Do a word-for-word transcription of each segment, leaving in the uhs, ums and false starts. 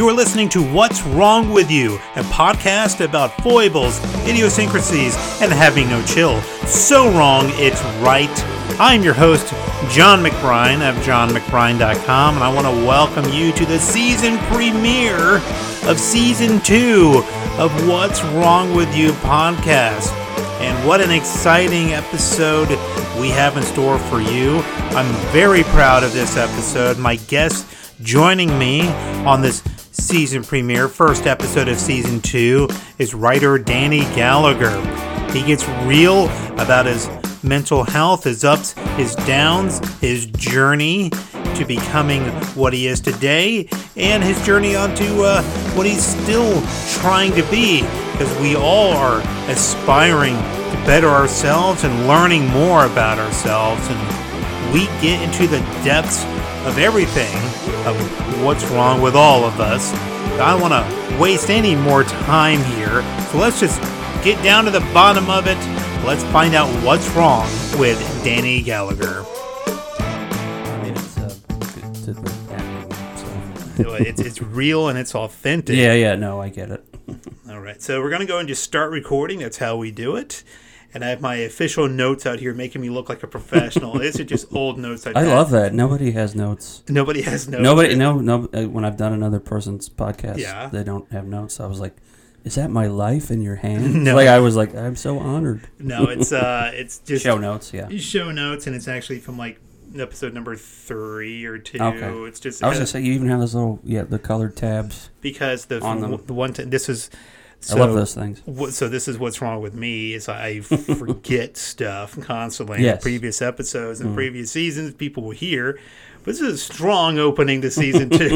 You are listening to What's Wrong With You, a podcast about foibles, idiosyncrasies, and having no chill. So wrong, it's right. I'm your host, John McBride of john mc bride dot com, and I want to welcome you to the season premiere of season two of What's Wrong With You podcast. And what an exciting episode we have in store for you. I'm very proud of this episode. My guest joining me on this season premiere, first episode of season two, is writer Danny Gallagher. He gets real about his mental health, his ups, his downs, his journey to becoming what he is today, and his journey onto uh, what he's still trying to be, because we all are aspiring to better ourselves and learning more about ourselves, and we get into the depths of everything, of what's wrong with all of us. I don't want to waste any more time here, so let's just get down to the bottom of it. Let's find out what's wrong with Danny Gallagher. I mean, it's, uh, it's, it's, so. it's, it's real and it's authentic. Yeah, yeah, no, I get it. All right, so we're going to go and just start recording. That's how we do it. And I have my official notes out here making me look like a professional. These are just old notes. I, I love that. Nobody has notes. Nobody has notes. Nobody, no, no. When I've done another person's podcast, yeah. They don't have notes. I was like, is that my life in your hands? No. Like, I was like, I'm so honored. No, it's uh, it's just... show notes, yeah. Show notes, and it's actually from, like, episode number three or two. Okay. It's just... I was going to say, you even have those little, yeah, the colored tabs. Because the, on them. the one... T- this is... So, I love those things. W- so this is what's wrong with me, is I forget stuff constantly. Yes. In previous episodes and mm. previous seasons, people will hear. But this is a strong opening to season two.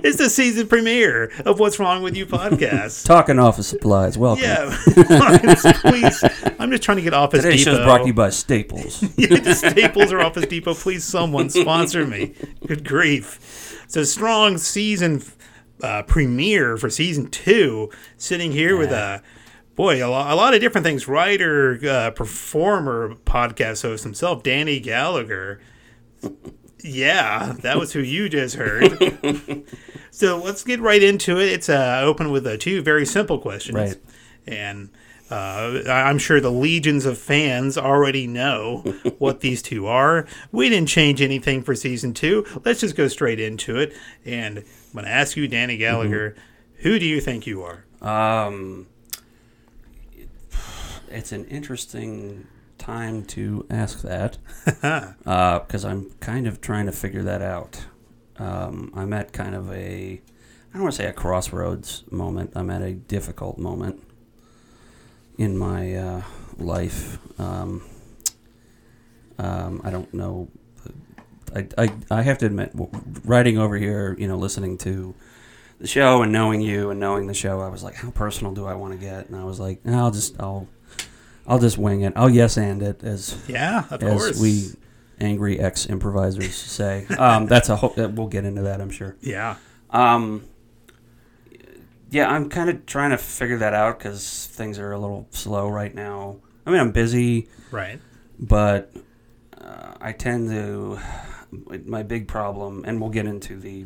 It's the season premiere of What's Wrong With You podcast. Talking office supplies, welcome. Yeah, please. I'm just trying to get Office Today's Depot. Today's show's brought to you by Staples. Yeah, Staples or Office Depot, please someone sponsor me. Good grief. So strong season... F- Uh, premiere for season two, sitting here yeah. with a boy, a, lo- a lot of different things. Writer, uh, performer, podcast host himself, Danny Gallagher. Yeah, that was who you just heard. So let's get right into it. It's uh, open with uh, two very simple questions, right. and uh, I'm sure the legions of fans already know what these two are. We didn't change anything for season two. Let's just go straight into it. And I'm going to ask you, Danny Gallagher, mm-hmm. who do you think you are? Um, it's an interesting time to ask that, because uh, I'm kind of trying to figure that out. Um, I'm at kind of a, I don't want to say a crossroads moment. I'm at a difficult moment in my uh, life. Um, um, I don't know. I, I, I have to admit, writing over here, you know, listening to the show and knowing you and knowing the show, I was like, how personal do I want to get? And I was like, no, I'll just, I'll, I'll just wing it. I'll yes and it, as yeah, of as course. we angry ex improvisers say. Um, that's a whole. We'll get into that, I'm sure. Yeah. Um. Yeah, I'm kind of trying to figure that out because things are a little slow right now. I mean, I'm busy. Right. But uh, I tend to. My big problem, and we'll get into the,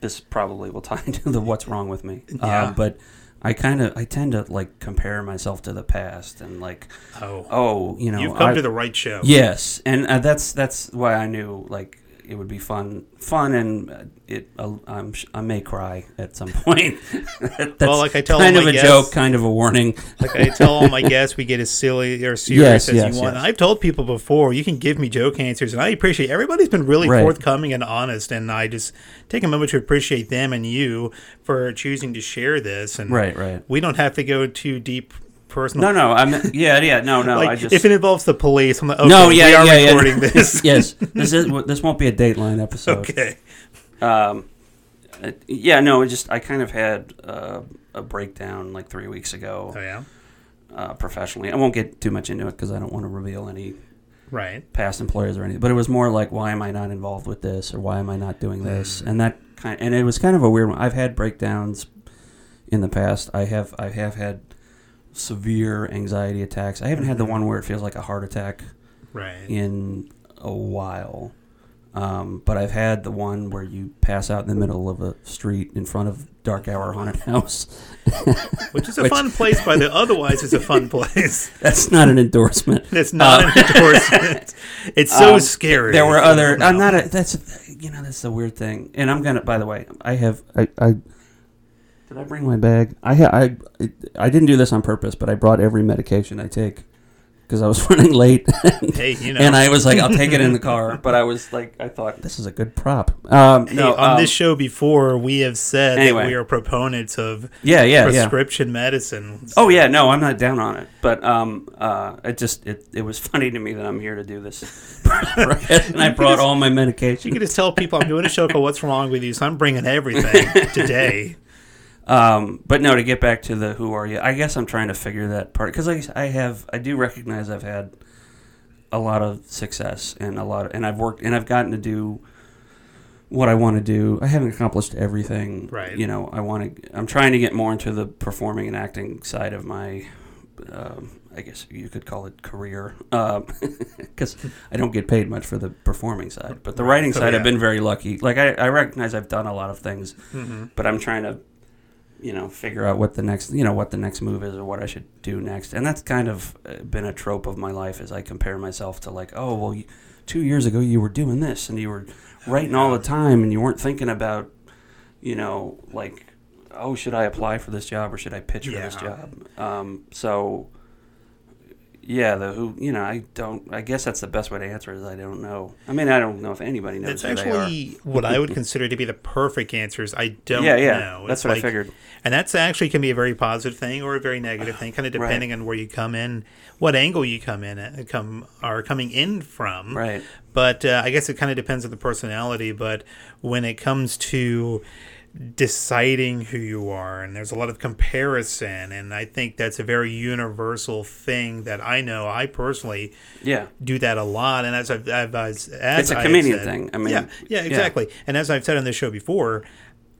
this probably will tie into the what's wrong with me. Yeah. Uh, but I kind of, I tend to like compare myself to the past and like, oh, oh you know. You've come I, to the right show. Yes. And uh, that's, that's why I knew like it would be fun, fun. And it, uh, I'm, I may cry at some point. That's well, like I tell kind all of my a guests, joke, kind of a warning. Like I tell all my guests, we get as silly or serious yes, as yes, you want. Yes. I've told people before, you can give me joke answers, and I appreciate everybody's been really right. forthcoming and honest, and I just take a moment to appreciate them and you for choosing to share this. And right, right. We don't have to go too deep. Personal. No, no, I'm yeah, yeah, no, no. Like, I just, if it involves the police, I'm like, okay, no, yeah, we are yeah, recording yeah. this. Yes, this is this won't be a Dateline episode. Okay. Um, yeah, no, it just I kind of had uh, a breakdown like three weeks ago. Oh yeah. Uh, professionally, I won't get too much into it because I don't want to reveal any right past employers or anything. But it was more like, why am I not involved with this, or why am I not doing this, mm. and that kind. Of, and it was kind of a weird one. I've had breakdowns in the past. I have, I have had. Severe anxiety attacks. I haven't had the one where it feels like a heart attack right. in a while. Um, but I've had the one where you pass out in the middle of a street in front of Dark Hour Haunted House. Which is a Which, fun place, by the otherwise it's a fun place. That's not an endorsement. That's not um, an endorsement. It's so um, scary. There were other... No. I'm not a... That's... You know, that's the weird thing. And I'm going to... By the way, I have... I, I Did I bring my bag? I, I, I didn't do this on purpose, but I brought every medication I take. Because I was running late, and, hey, you know. and I was like, "I'll take it in the car." But I was like, I thought this is a good prop. Um, hey, no, on um, this show before, we have said anyway. that we are proponents of yeah, yeah, prescription yeah. medicine. So. Oh yeah, no, I'm not down on it, but um, uh, it just it, it was funny to me that I'm here to do this, and I brought just, all my medication. You can just tell people I'm doing a show called "What's Wrong With You," so I'm bringing everything today. Um, but no, to get back to the who are you, I guess I'm trying to figure that part, because like I have, I do recognize I've had a lot of success and a lot of, and I've worked and I've gotten to do what I want to do. I haven't accomplished everything, right? You know, I want to. I'm trying to get more into the performing and acting side of my, um, I guess you could call it career, because um, I don't get paid much for the performing side, but the writing so, side, yeah. I've been very lucky. Like I, I recognize I've done a lot of things, mm-hmm. but I'm trying to. you know, figure out what the next, you know, what the next move is or what I should do next. And that's kind of been a trope of my life as I compare myself to like, oh, well, you, two years ago you were doing this and you were writing all the time and you weren't thinking about, you know, like, oh, should I apply for this job or should I pitch for yeah. this job? Um, so, yeah, the who, you know, I don't, I guess that's the best way to answer is I don't know. I mean, I don't know if anybody knows that's who they are. That's actually what I would consider to be the perfect answer is I don't yeah, yeah. know. That's it's what like, I figured. And that's actually can be a very positive thing or a very negative thing, kind of depending right. on where you come in, what angle you come in at, come are coming in from. Right. But uh, I guess it kind of depends on the personality. But when it comes to deciding who you are, and there's a lot of comparison, and I think that's a very universal thing that I know I personally yeah. do that a lot. And as I've as, as it's a I comedian said, thing. I mean, yeah, yeah, exactly. Yeah. And as I've said on this show before.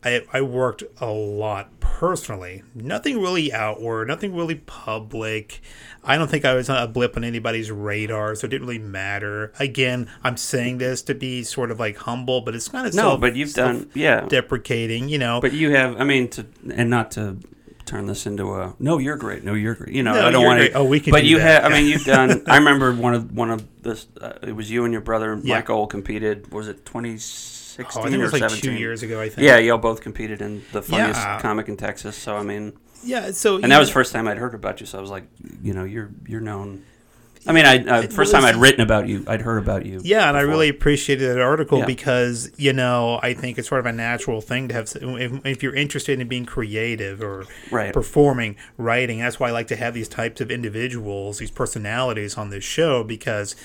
I, I worked a lot personally. Nothing really outward, nothing really public. I don't think I was on a blip on anybody's radar, so it didn't really matter. Again, I'm saying this to be sort of like humble, but it's kind of no, self, but you've done yeah deprecating, you know. But you have, I mean, to and not to turn this into a no, you're great, no, you're great. You know, no, I don't want to. Oh, we can. But do you that. have, I mean, you've done. I remember one of one of this. Uh, it was you and your brother yeah. Michael competed. Was it twenty-six? Oh, I think it was like seventeen two years ago, I think. Yeah, y'all both competed in the funniest yeah. comic in Texas, so I mean... Yeah, so... And that know, was the first time I'd heard about you, so I was like, you know, you're you're known... I mean, I uh, first time I'd written about you, I'd heard about you. Yeah, and before. I really appreciated that article yeah. because, you know, I think it's sort of a natural thing to have. If, if you're interested in being creative or right. performing, writing, that's why I like to have these types of individuals, these personalities on this show because...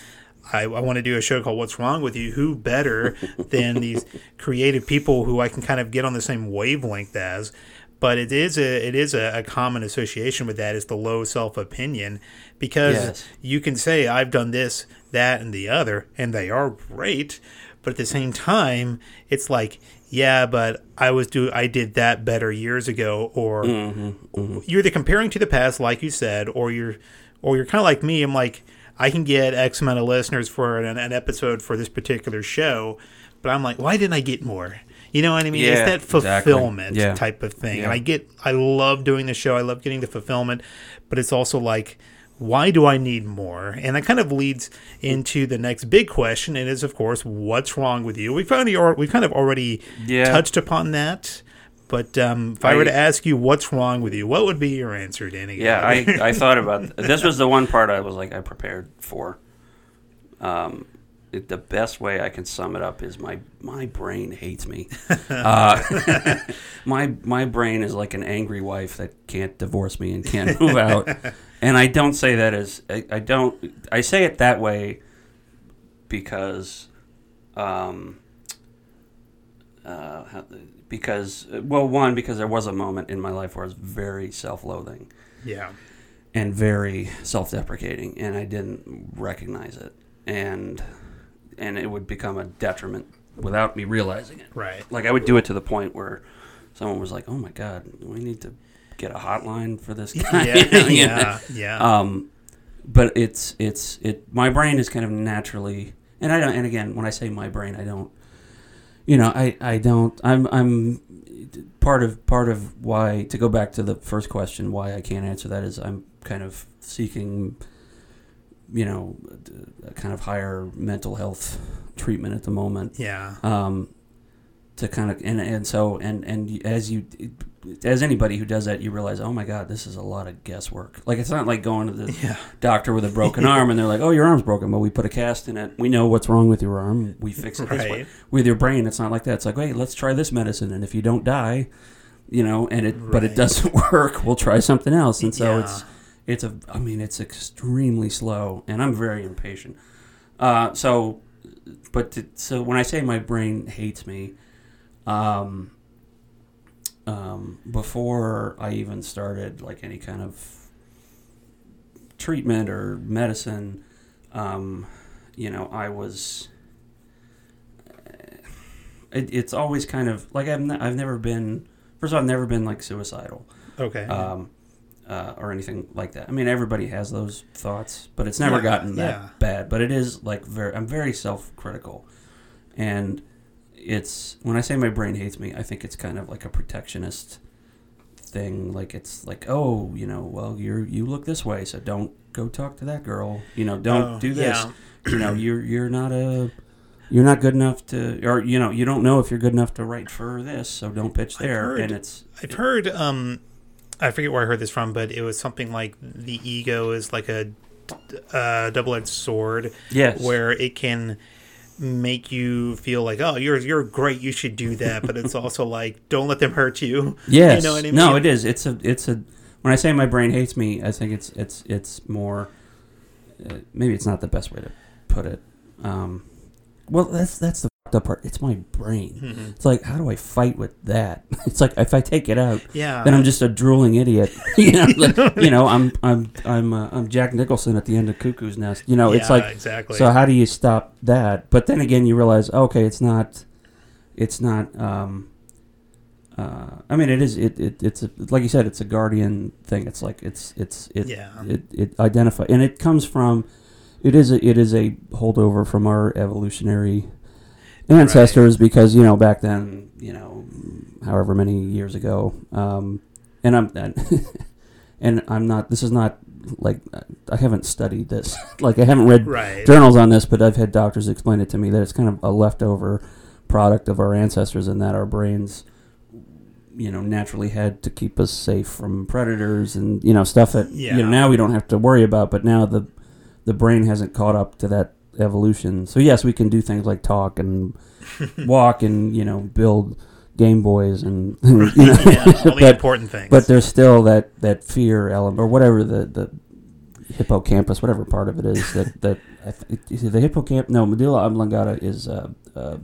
I, I want to do a show called What's Wrong With You. Who better than these creative people who I can kind of get on the same wavelength as? But it is a it is a, a common association with that is the low self-opinion because yes. you can say, I've done this, that, and the other, and they are great. But at the same time, it's like, yeah, but I was do I did that better years ago. Or mm-hmm, mm-hmm. you're either comparing to the past, like you said, or you're, or you're kind of like me. I'm like... I can get X amount of listeners for an, an episode for this particular show, but I'm like, why didn't I get more? You know what I mean? Yeah, it's that fulfillment exactly. yeah. type of thing. Yeah. And I get, I love doing the show. I love getting the fulfillment, but it's also like, why do I need more? And that kind of leads into the next big question. And is, of course, what's wrong with you? We found the, we kind of already yeah. touched upon that. But um, if I, I were to ask you what's wrong with you, what would be your answer, Danny? Yeah, I, I thought about th- this was the one part I was like I prepared for. Um, it, the best way I can sum it up is my my brain hates me. Uh, my my brain is like an angry wife that can't divorce me and can't move out. And I don't say that as I, I don't I say it that way because um uh. How, Because, well, one, because there was a moment in my life where I was very self-loathing. Yeah. And very self-deprecating, and I didn't recognize it. And and it would become a detriment without me realizing it. Right. Like, I would do it to the point where someone was like, oh, my God, we need to get a hotline for this guy. Yeah, yeah, yeah. Um, but it's, it's, it, my brain is kind of naturally And I don't. And again, when I say my brain, I don't. You know, I, I don't. I'm I'm part of part of why, to go back to the first question, why I can't answer that is I'm kind of seeking, you know, a kind of higher mental health treatment at the moment. Yeah. Um, to kind of and and so and and as you. It, As anybody who does that, you realize, oh my God, this is a lot of guesswork. Like, it's not like going to the yeah. doctor with a broken arm and they're like, oh, your arm's broken, but we put a cast in it. We know what's wrong with your arm. We fix it right. this way. With your brain, it's not like that. It's like, hey, let's try this medicine, and if you don't die, you know, and it right. but it doesn't work, we'll try something else. And so yeah. it's it's a I mean it's extremely slow, and I'm very impatient. Uh, so, but to, so when I say my brain hates me, um. Um, before I even started like any kind of treatment or medicine, um, you know, I was, it, it's always kind of like, I've, ne- I've never been, first of all, I've never been like suicidal. Okay. Um, uh, or anything like that. I mean, everybody has those thoughts, but it's never yeah, gotten that yeah. bad, but it is like very, I'm very self-critical, and it's, when I say my brain hates me, I think it's kind of like a protectionist thing. Like, it's like, oh, you know, well, you you look this way, so don't go talk to that girl. You know, don't oh, do this. Yeah. You know, you're you're not a you're not good enough to, or you know, you don't know if you're good enough to write for this, so don't pitch there. I've heard, and it's I've it, heard um, I forget where I heard this from, but it was something like the ego is like a uh, double-edged sword. Yes, where it can make you feel like, oh, you're you're great, you should do that, but it's also like, don't let them hurt you. Yes. You know what I mean? No, it is. It's a it's a when I say my brain hates me, I think it's it's it's more uh, maybe it's not the best way to put it. Um, well, that's that's the fucked up part. It's my brain. Mm-hmm. It's like, how do I fight with that? It's like, if I take it out, yeah, then I'm just a drooling idiot. You know, like, you know, I'm I'm I'm uh, I'm Jack Nicholson at the end of Cuckoo's Nest. You know, yeah, it's like exactly. So how do you stop that? But then again, you realize, okay, it's not, it's not. Um, uh, I mean, it is. It, it it's a, like you said, it's a guardian thing. It's like it's it's it yeah. it, it identify, and it comes from. It is a, it is a holdover from our evolutionary ancestors, right. Because, you know, back then, you know, however many years ago, um, and I'm and, and I'm not. This is not like I haven't studied this. Like, I haven't read right. journals on this, but I've had doctors explain it to me that it's kind of a leftover product of our ancestors, and that our brains, you know, naturally had to keep us safe from predators and, you know, stuff that yeah. you know now we don't have to worry about. But now the the brain hasn't caught up to that evolution. So yes, we can do things like talk and walk and, you know, build Game Boys and you know, yeah, all but, the important things. But there's still that, that fear element, or whatever the, the hippocampus, whatever part of it is that that I th- is it the hippocampus? No, medulla oblongata is uh, uh,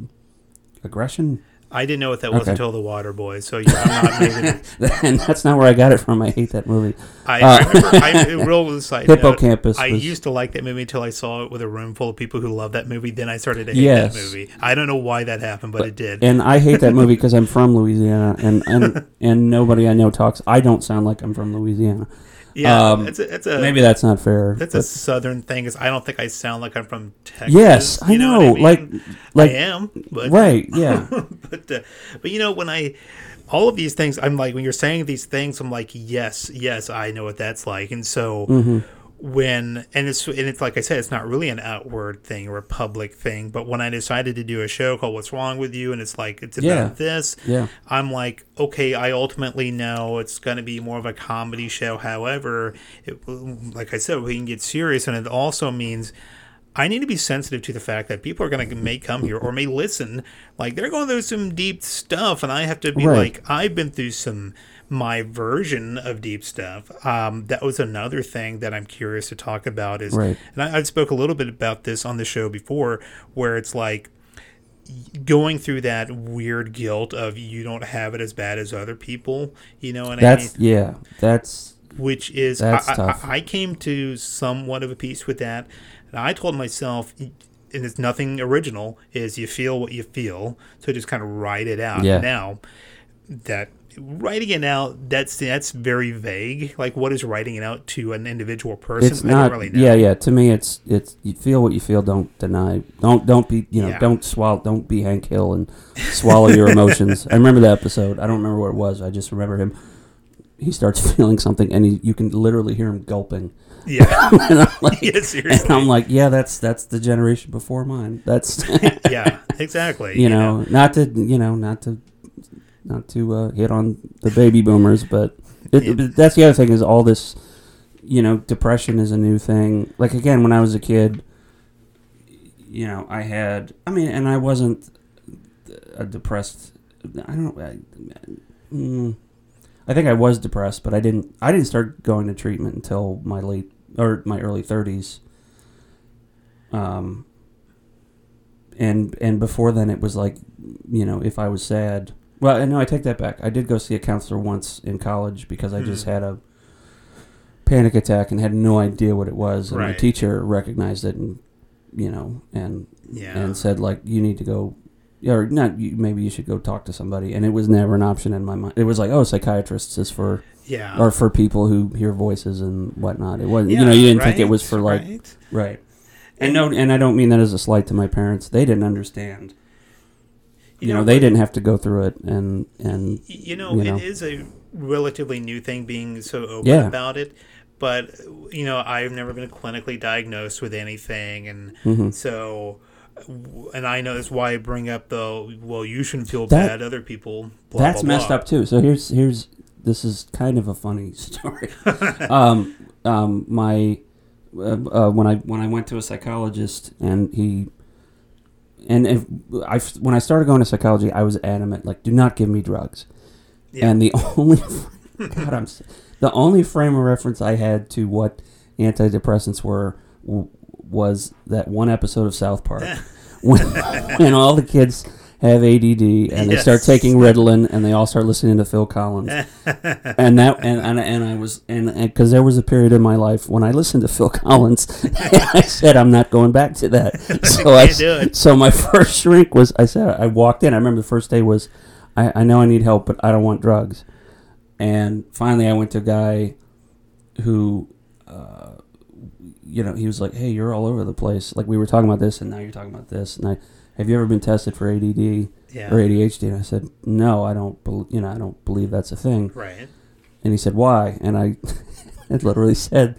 aggression. I didn't know what that okay. was until The Water Boys, so yeah, I'm not making it. And that's not where I got it from. I hate that movie. I, uh, I remember, I, real side hippocampus. Note, I was, used to like that movie until I saw it with a room full of people who love that movie. Then I started to hate yes. that movie. I don't know why that happened, but, but it did. And I hate that movie because I'm from Louisiana, and, and and nobody I know talks. I don't sound like I'm from Louisiana. Yeah, um, it's a, it's a, maybe that's not fair. That's a southern thing. Is I don't think I sound like I'm from Texas. Yes, I you know. know I mean? Like, like I am. But, right. Yeah. but uh, but you know, when I all of these things, I'm like, when you're saying these things, I'm like, yes, yes, I know what that's like. And so mm-hmm. when and it's and it's like I said, it's not really an outward thing or a public thing. But when I decided to do a show called "What's Wrong With You," and it's like it's about yeah. this, yeah. I'm like, okay, I ultimately know it's going to be more of a comedy show. However, it, like I said, we can get serious, and it also means I need to be sensitive to the fact that people are going to may come here or may listen. Like, they're going through some deep stuff, and I have to be right. like, I've been through some my version of deep stuff. Um, that was another thing that I'm curious to talk about is, right. and I, I spoke a little bit about this on the show before, where it's like, going through that weird guilt of you don't have it as bad as other people, you know what that's, I mean? Yeah, that's which is that's I, tough. I, I came to somewhat of a peace with that, and I told myself, and it's nothing original, is you feel what you feel, so just kind of write it out. Yeah. Now that writing it out, that's that's very vague. Like, what is writing it out to an individual person? It's I not, don't really know. Yeah, yeah. To me, it's it's you feel what you feel. Don't deny. Don't don't be you know. Yeah. Don't swallow. Don't be Hank Hill and swallow your emotions. I remember that episode. I don't remember what it was. I just remember him. He starts feeling something, and he, you can literally hear him gulping. Yeah. and, I'm like, yeah and I'm like, yeah, that's that's the generation before mine. That's yeah, exactly. You, you know, know, not to you know, not to. Not to uh, hit on the baby boomers, but it, yeah. it, that's the other thing is all this, you know, depression is a new thing. Like, again, when I was a kid, you know, I had, I mean, and I wasn't a depressed, I don't know, I, I think I was depressed, but I didn't, I didn't start going to treatment until my late, or my early thirties. Um, and, and before then it was like, you know, if I was sad. Well, no, I take that back. I did go see a counselor once in college because I just had a panic attack and had no idea what it was. And right. my teacher recognized it and, you know, and yeah. and said, like, you need to go, or not, you, maybe you should go talk to somebody. And it was never an option in my mind. It was like, oh, psychiatrists is for, yeah. or for people who hear voices and whatnot. It wasn't, yeah, you know, you didn't right, think it was for, like, right. right. And, and no, and I don't mean that as a slight to my parents. They didn't understand. You, you know, know they didn't have to go through it, and and you know, you know. It is a relatively new thing, being so open yeah. about it. But you know, I've never been clinically diagnosed with anything, and mm-hmm. so, and I know that's why I bring up the well, you shouldn't feel that, bad. Other people, blah, that's blah, blah. Messed up too. So here's here's this is kind of a funny story. um, um, my uh, uh, when I when I went to a psychologist, and he. And if I, when I started going to psychology, I was adamant, like, do not give me drugs. Yeah. And the only, God, I'm, the only frame of reference I had to what antidepressants were w- was that one episode of South Park when, when all the kids have A D D and yes. they start taking Ritalin and they all start listening to Phil Collins. and that and, and and I was and because there was a period in my life when I listened to Phil Collins and I said I'm not going back to that. So I do it. So my first shrink was I said I walked in. I remember the first day was I, I know I need help, but I don't want drugs. And finally, I went to a guy who. Uh, You know, he was like, hey, you're all over the place. Like, we were talking about this, and now you're talking about this. And I, have you ever been tested for A D D yeah. or A D H D? And I said, no, I don't, be- you know, I don't believe that's a thing. Right. And he said, why? And I it literally said,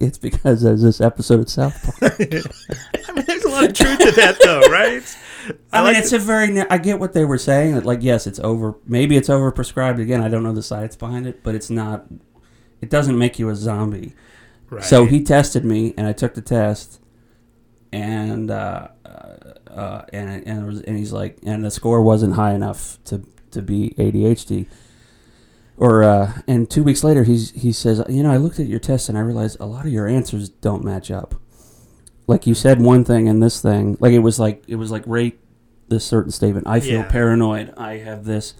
it's because there's this episode of South Park. I mean, there's a lot of truth to that, though, right? I, I mean, like it's the- a very, I get what they were saying. That, like, yes, it's over, maybe it's overprescribed. Again, I don't know the science behind it, but it's not, it doesn't make you a zombie. Right. So he tested me, and I took the test, and uh, uh, and and, it was, and he's like, and the score wasn't high enough to, to be A D H D. Or uh, and two weeks later, he's he says, you know, I looked at your test and I realized a lot of your answers don't match up. Like you said one thing and this thing, like it was like it was like rate this certain statement. I feel yeah. paranoid. I have this.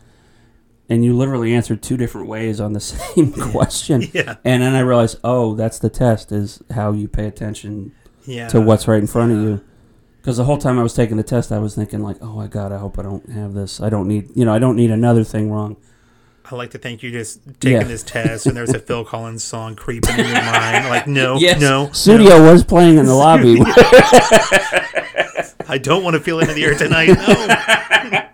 And you literally answered two different ways on the same question. Yeah. And then I realized, oh, that's the test, is how you pay attention yeah. to what's right in front yeah. of you. Because the whole time I was taking the test, I was thinking like, oh, my God, I hope I don't have this. I don't need, you know, I don't need another thing wrong. I like to think you just taking yeah. this test, and there's a Phil Collins song creeping in your mind. Like, no, yes. no. Studio no. was playing in the lobby. I don't want to feel into the air tonight. No.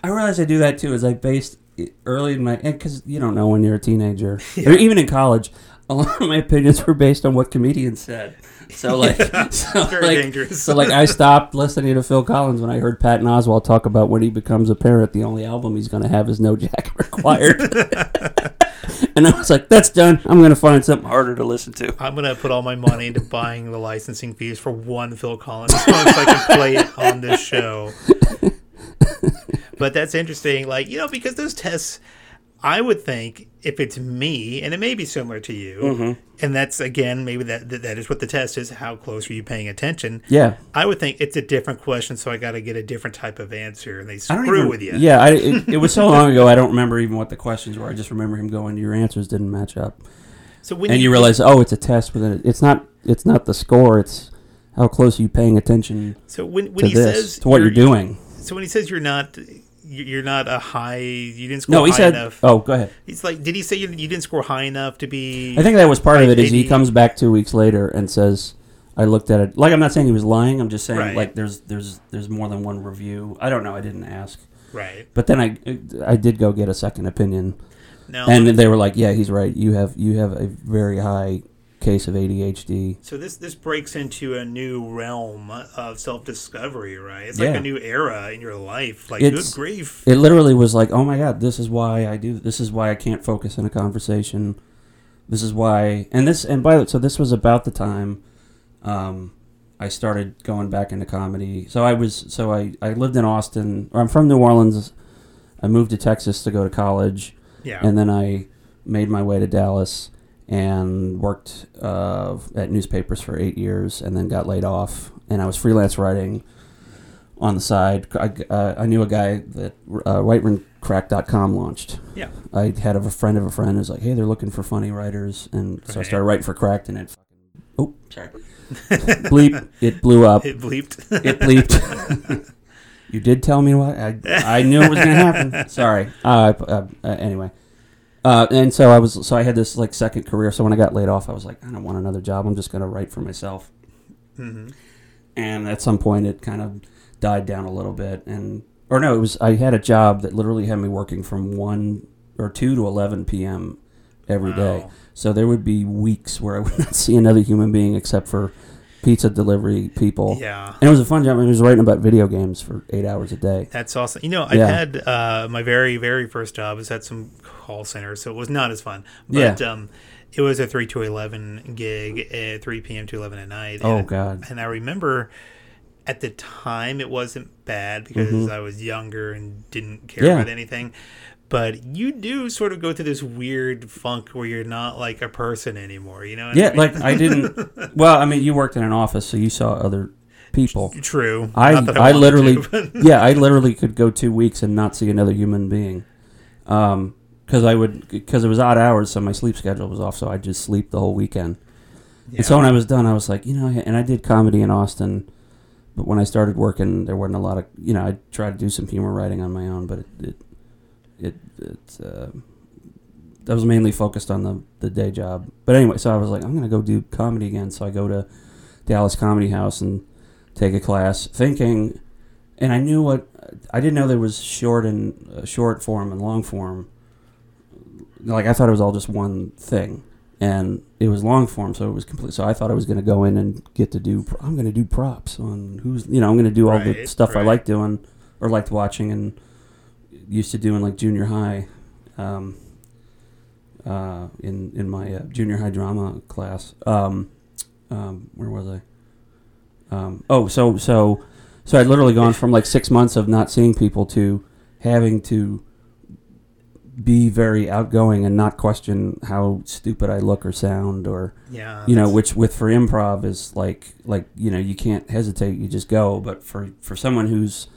I realize I do that too. Is I based early in my because you don't know when you're a teenager, yeah. or even in college. A lot of my opinions were based on what comedians said. So like, yeah, so, very like dangerous. So like, I stopped listening to Phil Collins when I heard Patton Oswalt talk about when he becomes a parent, the only album he's going to have is No Jacket Required. And I was like, that's done. I'm going to find something harder to listen to. I'm going to put all my money into buying the licensing fees for one Phil Collins song so I can play it on this show. But that's interesting, like, you know, because those tests, I would think, if it's me, and it may be similar to you, mm-hmm. and that's, again, maybe that that is what the test is, how close are you paying attention? Yeah. I would think it's a different question, so I got to get a different type of answer, and they screw I don't even, with you. Yeah, I, it, it was so long ago, I don't remember even what the questions were. I just remember him going, your answers didn't match up. So when And you, you realize, oh, it's a test, but it. it's not it's not the score, it's how close are you paying attention so when, when to he this, says to what you're, you're doing. So when he says you're not... you're not a high, you didn't score no, he high said, enough. Oh, go ahead. He's like, did he say you, you didn't score high enough to be... I think that was part of it, is he comes back two weeks later and says, I looked at it. Like, I'm not saying he was lying. I'm just saying, right. like, there's there's there's more than one review. I don't know. I didn't ask. Right. But then I I did go get a second opinion. No. And they were like, yeah, he's right. You have you have a very high case of A D H D. So this this breaks into a new realm of self-discovery, right? It's like yeah. a new era in your life. Like, it's, good grief. It literally was like, oh, my God, this is why I do this is why I can't focus in a conversation. This is why. And this and by the way, so this was about the time um, I started going back into comedy. So I was so I, I lived in Austin, or I'm from New Orleans. I moved to Texas to go to college. Yeah. And then I made my way to Dallas and worked uh, at newspapers for eight years and then got laid off. And I was freelance writing on the side. I, uh, I knew a guy that uh, right when cracked dot com launched. Yeah. I had a friend of a friend who was like, hey, they're looking for funny writers. And so right. I started writing for Cracked, and it fucking... Oh, sorry. Bleep. It blew up. It bleeped. It bleeped. You did tell me what I, I knew it was going to happen. Sorry. Uh, uh, uh, anyway, uh, and so I was so I had this like second career. So when I got laid off, I was like, I don't want another job. I'm just going to write for myself. Mm-hmm. And at some point, it kind of died down a little bit. And or no, it was I had a job that literally had me working from one or two to eleven p.m. every wow. day. So there would be weeks where I would not see another human being except for pizza delivery people. Yeah. And it was a fun job. I was writing about video games for eight hours a day. That's awesome. You know, I yeah. had uh, my very, very first job was at some call center, so it was not as fun. But yeah. um, it was a three to eleven gig at three p.m. to eleven at night. Oh, and, God. And I remember at the time it wasn't bad because mm-hmm. I was younger and didn't care yeah. about anything. But you do sort of go through this weird funk where you're not like a person anymore, you know? What yeah, I mean? Like I didn't. Well, I mean, you worked in an office, so you saw other people. True. I I, I literally, to, yeah, I literally could go two weeks and not see another human being, because um, I would because it was odd hours, so my sleep schedule was off, so I just sleep the whole weekend. Yeah. And so when I was done, I was like, you know, and I did comedy in Austin. But when I started working, there weren't a lot of, you know, I tried to do some humor writing on my own, but it. it It it uh, I was mainly focused on the, the day job, but anyway, so I was like, I'm gonna go do comedy again. So I go to Dallas Comedy House and take a class, thinking, and I knew what I didn't know there was short and uh, short form and long form. Like I thought it was all just one thing, and it was long form, so it was complete. So I thought I was gonna go in and get to do. I'm gonna do props on who's you know I'm gonna do all right, the stuff right. I like doing or liked watching and. Used to do in like junior high, um, uh, in in my uh, junior high drama class. Um, um, where was I? Um, oh, so so so I'd literally gone from like six months of not seeing people to having to be very outgoing and not question how stupid I look or sound or yeah, you know, which with for improv is like like you know you can't hesitate, you just go. But for for someone who's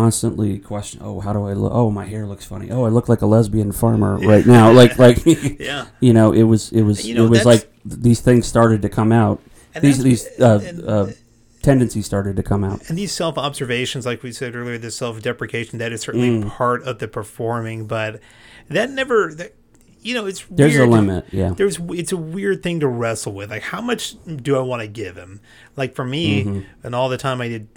constantly question, oh, how do I look? Oh, my hair looks funny. Oh, I look like a lesbian farmer yeah. right now. Like, like, yeah. you know, it was, it was, you know, it was like these things started to come out. And these, these uh, and, uh, tendencies started to come out. And these self-observations, like we said earlier, this self-deprecation, that is certainly mm. part of the performing, but that never, that, you know, it's weird. There's a limit, yeah. There's it's a weird thing to wrestle with. Like, how much do I want to give him? Like, for me, mm-hmm. and all the time I did,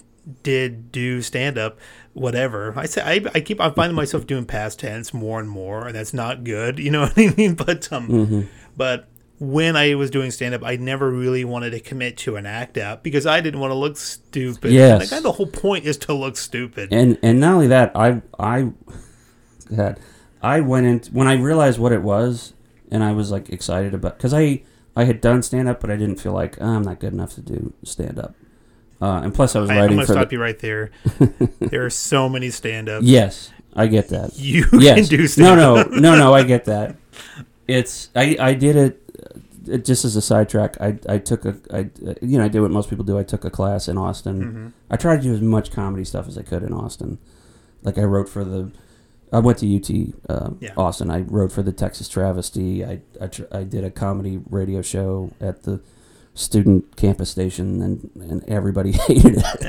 did do stand-up, whatever. I say I, I keep I find myself doing past tense more and more, and that's not good. You know what I mean? But um, mm-hmm. but when I was doing stand-up, I never really wanted to commit to an act out because I didn't want to look stupid. Yes. Like, I, the whole point is to look stupid. And and not only that, I I God, I went in when I realized what it was, and I was like excited about because I I had done stand-up, but I didn't feel like oh, I'm not good enough to do stand-up. Uh, and plus, I was writing I, I'm going to stop the... you right there. There are so many stand-ups. Yes, I get that. You yes. can do stand-up. No, no, no, no, I get that. It's I, I did it, it just as a sidetrack. I I took a, I, you know, I did what most people do. I took a class in Austin. Mm-hmm. I tried to do as much comedy stuff as I could in Austin. Like I wrote for the, I went to U T uh, yeah. Austin. I wrote for the Texas Travesty. I, I, I did a comedy radio show at the student campus station, and, and everybody hated it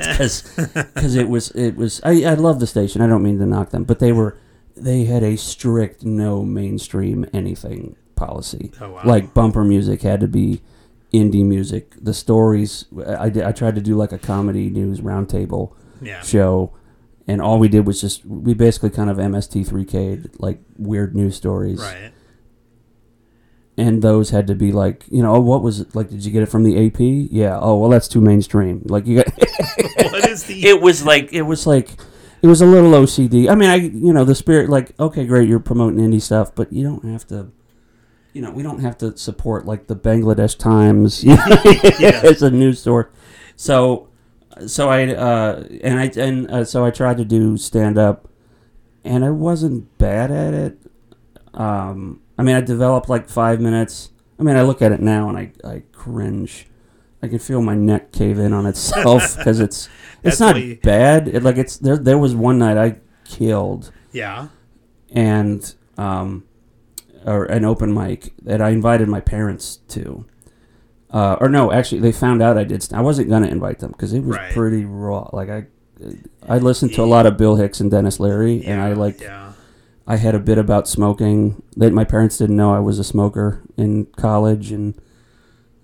because it was it was. I, I love the station. I don't mean to knock them, but they were they had a strict no mainstream anything policy. Oh, wow. Like bumper music had to be indie music. The stories I did, I tried to do like a comedy news roundtable yeah. show. And all we did was just, we basically kind of M S T three K'd, like, weird news stories. Right. And those had to be like, you know, oh, what was it? Like, did you get it from the A P? Yeah. Oh, well, that's too mainstream. Like, you got... What is the... It was like, it was like, it was a little O C D. I mean, I, you know, the spirit, like, okay, great, you're promoting indie stuff, but you don't have to, you know, we don't have to support, like, the Bangladesh Times. Yeah. It's a news story. So... So I uh, and I and uh, so I tried to do stand up, and I wasn't bad at it. Um, I mean, I developed like five minutes. I mean, I look at it now and I, I cringe. I can feel my neck cave in on itself because it's it's not you... bad. It, like it's there. There was one night I killed. Yeah. And um, or an open mic that I invited my parents to. Uh, or no, actually, they found out I did. St- I wasn't gonna invite them because it was right. pretty raw. Like I, I listened yeah. to a lot of Bill Hicks and Dennis Leary, yeah, and I like, yeah. I had a bit about smoking that my parents didn't know I was a smoker in college, and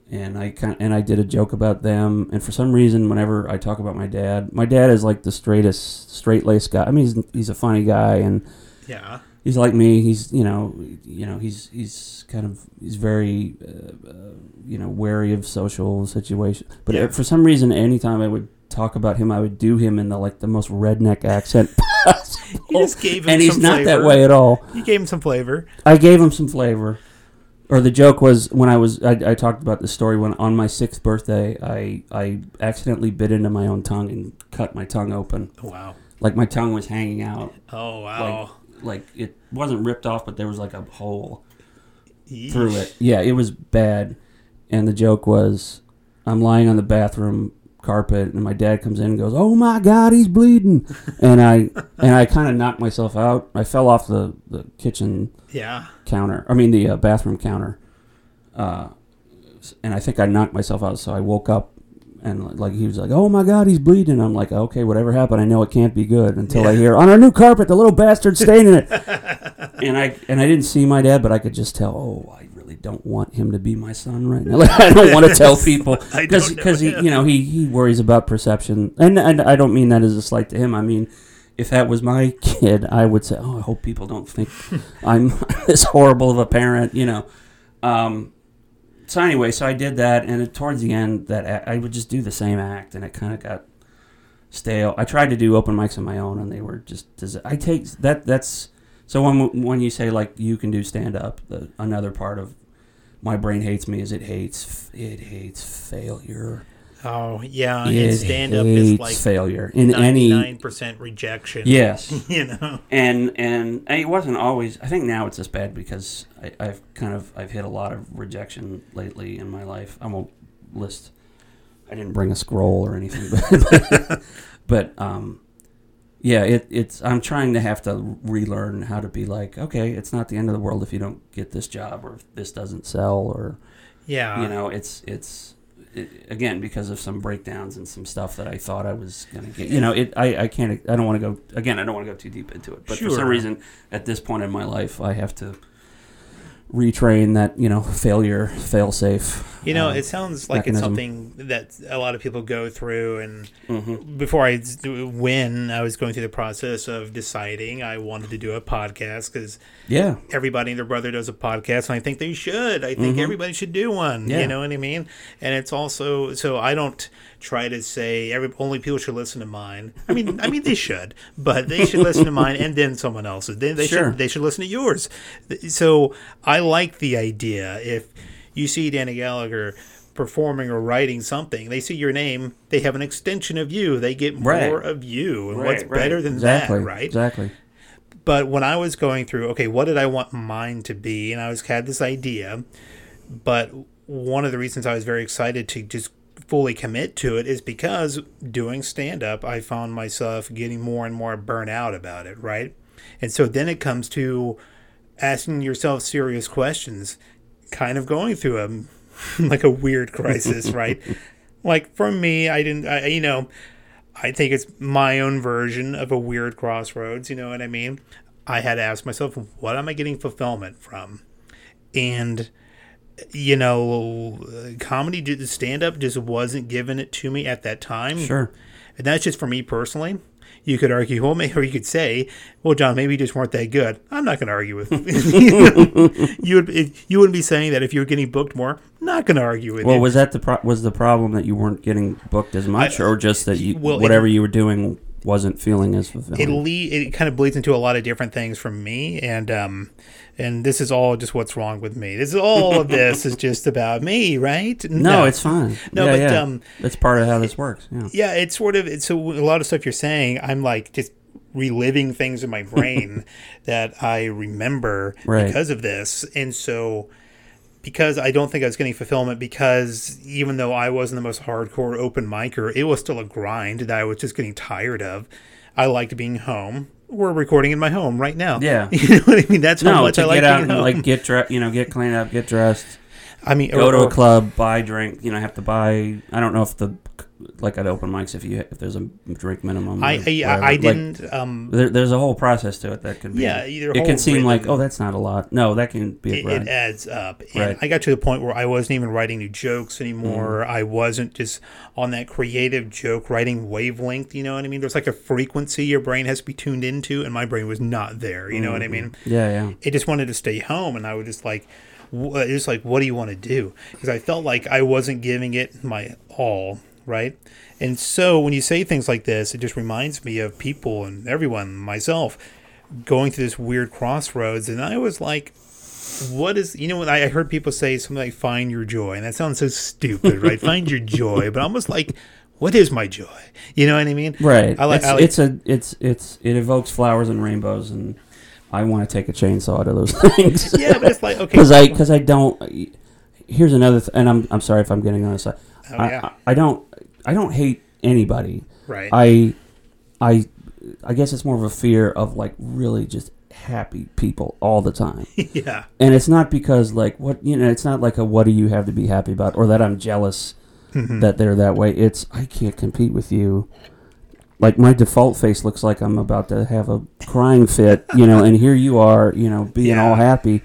and I kind and I did a joke about them. And for some reason, whenever I talk about my dad, my dad is like the straightest, straight-laced guy. I mean, he's he's a funny guy, and yeah. He's like me. He's you know, you know. He's he's kind of he's very uh, uh, you know wary of social situations. But yeah. it, for some reason, anytime I would talk about him, I would do him in the like the most redneck accent possible. You just gave him and some he's flavor. Not that way at all. You gave him some flavor. I gave him some flavor. Or the joke was when I was I, I talked about the story when on my sixth birthday I I accidentally bit into my own tongue and cut my tongue open. Oh, wow! Like my tongue was hanging out. Oh wow! Like, Like, it wasn't ripped off, but there was, like, a hole Yeesh. Through it. Yeah, it was bad. And the joke was, I'm lying on the bathroom carpet, and my dad comes in and goes, oh, my God, he's bleeding. and I and I kind of knocked myself out. I fell off the, the kitchen yeah. counter. I mean, the uh, bathroom counter. Uh, and I think I knocked myself out, so I woke up. And like he was like, oh my God, he's bleeding. I'm like, okay, whatever happened, I know it can't be good until yeah. I hear on our new carpet the little bastard stain in it. and I and I didn't see my dad, but I could just tell. Oh, I really don't want him to be my son right now. Like, I don't want to tell people because because he you know he, he worries about perception, and and I don't mean that as a slight to him. I mean, if that was my kid, I would say, oh, I hope people don't think I'm this horrible of a parent, you know. Um, So anyway, so I did that, and it, towards the end, that act, I would just do the same act, and it kind of got stale. I tried to do open mics on my own, and they were just. Dis- I take that. That's so when when you say like you can do stand up, another part of my brain hates me is it hates it hates failure. Oh yeah, it and stand up is like failure in any ninety-nine percent rejection. Yes, you know, and, and and it wasn't always. I think now it's just bad because I, I've kind of I've hit a lot of rejection lately in my life. I won't list. I didn't bring a scroll or anything, but but um, yeah, it it's. I'm trying to have to relearn how to be like, okay, it's not the end of the world if you don't get this job or if this doesn't sell or yeah, you know, it's it's. It, again, because of some breakdowns and some stuff that I thought I was going to get. You know, it. I, I can't, I don't want to go, again, I don't want to go too deep into it. But sure. For some reason, at this point in my life, I have to retrain that, you know, failure, fail-safe. You know, uh, it sounds like mechanism. It's something that a lot of people go through. And mm-hmm. before I, when I was going through the process of deciding I wanted to do a podcast, because yeah. everybody and their brother does a podcast, and I think they should. I think mm-hmm. everybody should do one. Yeah. You know what I mean? And it's also, so I don't try to say every, only people should listen to mine. I mean, I mean they should, but they should listen to mine and then someone else's. They, they, sure. should, they should listen to yours. So I I like the idea. If you see Danny Gallagher performing or writing something, they see your name, they have an extension of you. They get more right. of you. And right, what's right. better than exactly. that, right? Exactly. But when I was going through, okay, what did I want mine to be? And I was had this idea, but one of the reasons I was very excited to just fully commit to it is because doing stand-up, I found myself getting more and more burnt out about it, right? And so then it comes to asking yourself serious questions, kind of going through them. like a weird crisis, right? Like for me, I didn't, I, you know, I think it's my own version of a weird crossroads. You know what I mean? I had to ask myself, what am I getting fulfillment from? And, you know, comedy, stand-up just wasn't giving it to me at that time. Sure. And that's just for me personally. You could argue, well, or you could say, well, John, maybe you just weren't that good. I'm not going to argue with you. You would, you wouldn't be saying that if you were getting booked more. Not going to argue with well, you. Well, was that the pro- was the problem that you weren't getting booked as much, I, or just that you well, whatever it, you were doing wasn't feeling as fulfilling? It le- it kind of bleeds into a lot of different things from me, and um, and this is all just what's wrong with me. This is all of this is just about me, right? No, no it's fine. No, yeah, but yeah. um, that's part of how this works. Yeah, yeah it's sort of it's a, a lot of stuff you're saying. I'm like just reliving things in my brain that I remember right. because of this, and so. Because I don't think I was getting fulfillment, because even though I wasn't the most hardcore open micer, it was still a grind that I was just getting tired of. I liked being home. We're recording in my home right now. Yeah. You know what I mean? That's no, how much I like being home. No, to get out and like, get dre- you know, get cleaned up, get dressed. I mean, go or, to a club, buy drink. You know, have to buy. I don't know if the like at open mics if you if there's a drink minimum. I I, I didn't. Like, um, there, there's a whole process to it that could be. Yeah, either it can seem rhythm. Like oh that's not a lot. No, that can be. A grind. It, it adds up. And right. I got to the point where I wasn't even writing new jokes anymore. Mm. I wasn't just on that creative joke writing wavelength. You know what I mean? There's like a frequency your brain has to be tuned into, and my brain was not there. You mm-hmm. know what I mean? Yeah, yeah. It just wanted to stay home, and I would just like. It's like, what do you want to do? Because I felt like I wasn't giving it my all, right? And so when you say things like this, it just reminds me of people and everyone, myself, going through this weird crossroads. And I was like, what is, you know, when I heard people say something like, find your joy. And that sounds so stupid, right? Find your joy. But almost like, what is my joy? You know what I mean? Right. I like, it's, I like, it's a, it's, it's, it evokes flowers and rainbows and. I want to take a chainsaw to those things. Yeah, but it's like, okay. Because I, cause I don't... Here's another... Th- and I'm I'm sorry if I'm getting on this side. Oh, I, yeah. I, I don't I don't hate anybody. Right. I, I, I guess it's more of a fear of, like, really just happy people all the time. Yeah. And it's not because, like, what... You know, it's not like a what do you have to be happy about or that I'm jealous mm-hmm. that they're that way. It's, I can't compete with you. Like, my default face looks like I'm about to have a crying fit, you know, and here you are, you know, being yeah. all happy,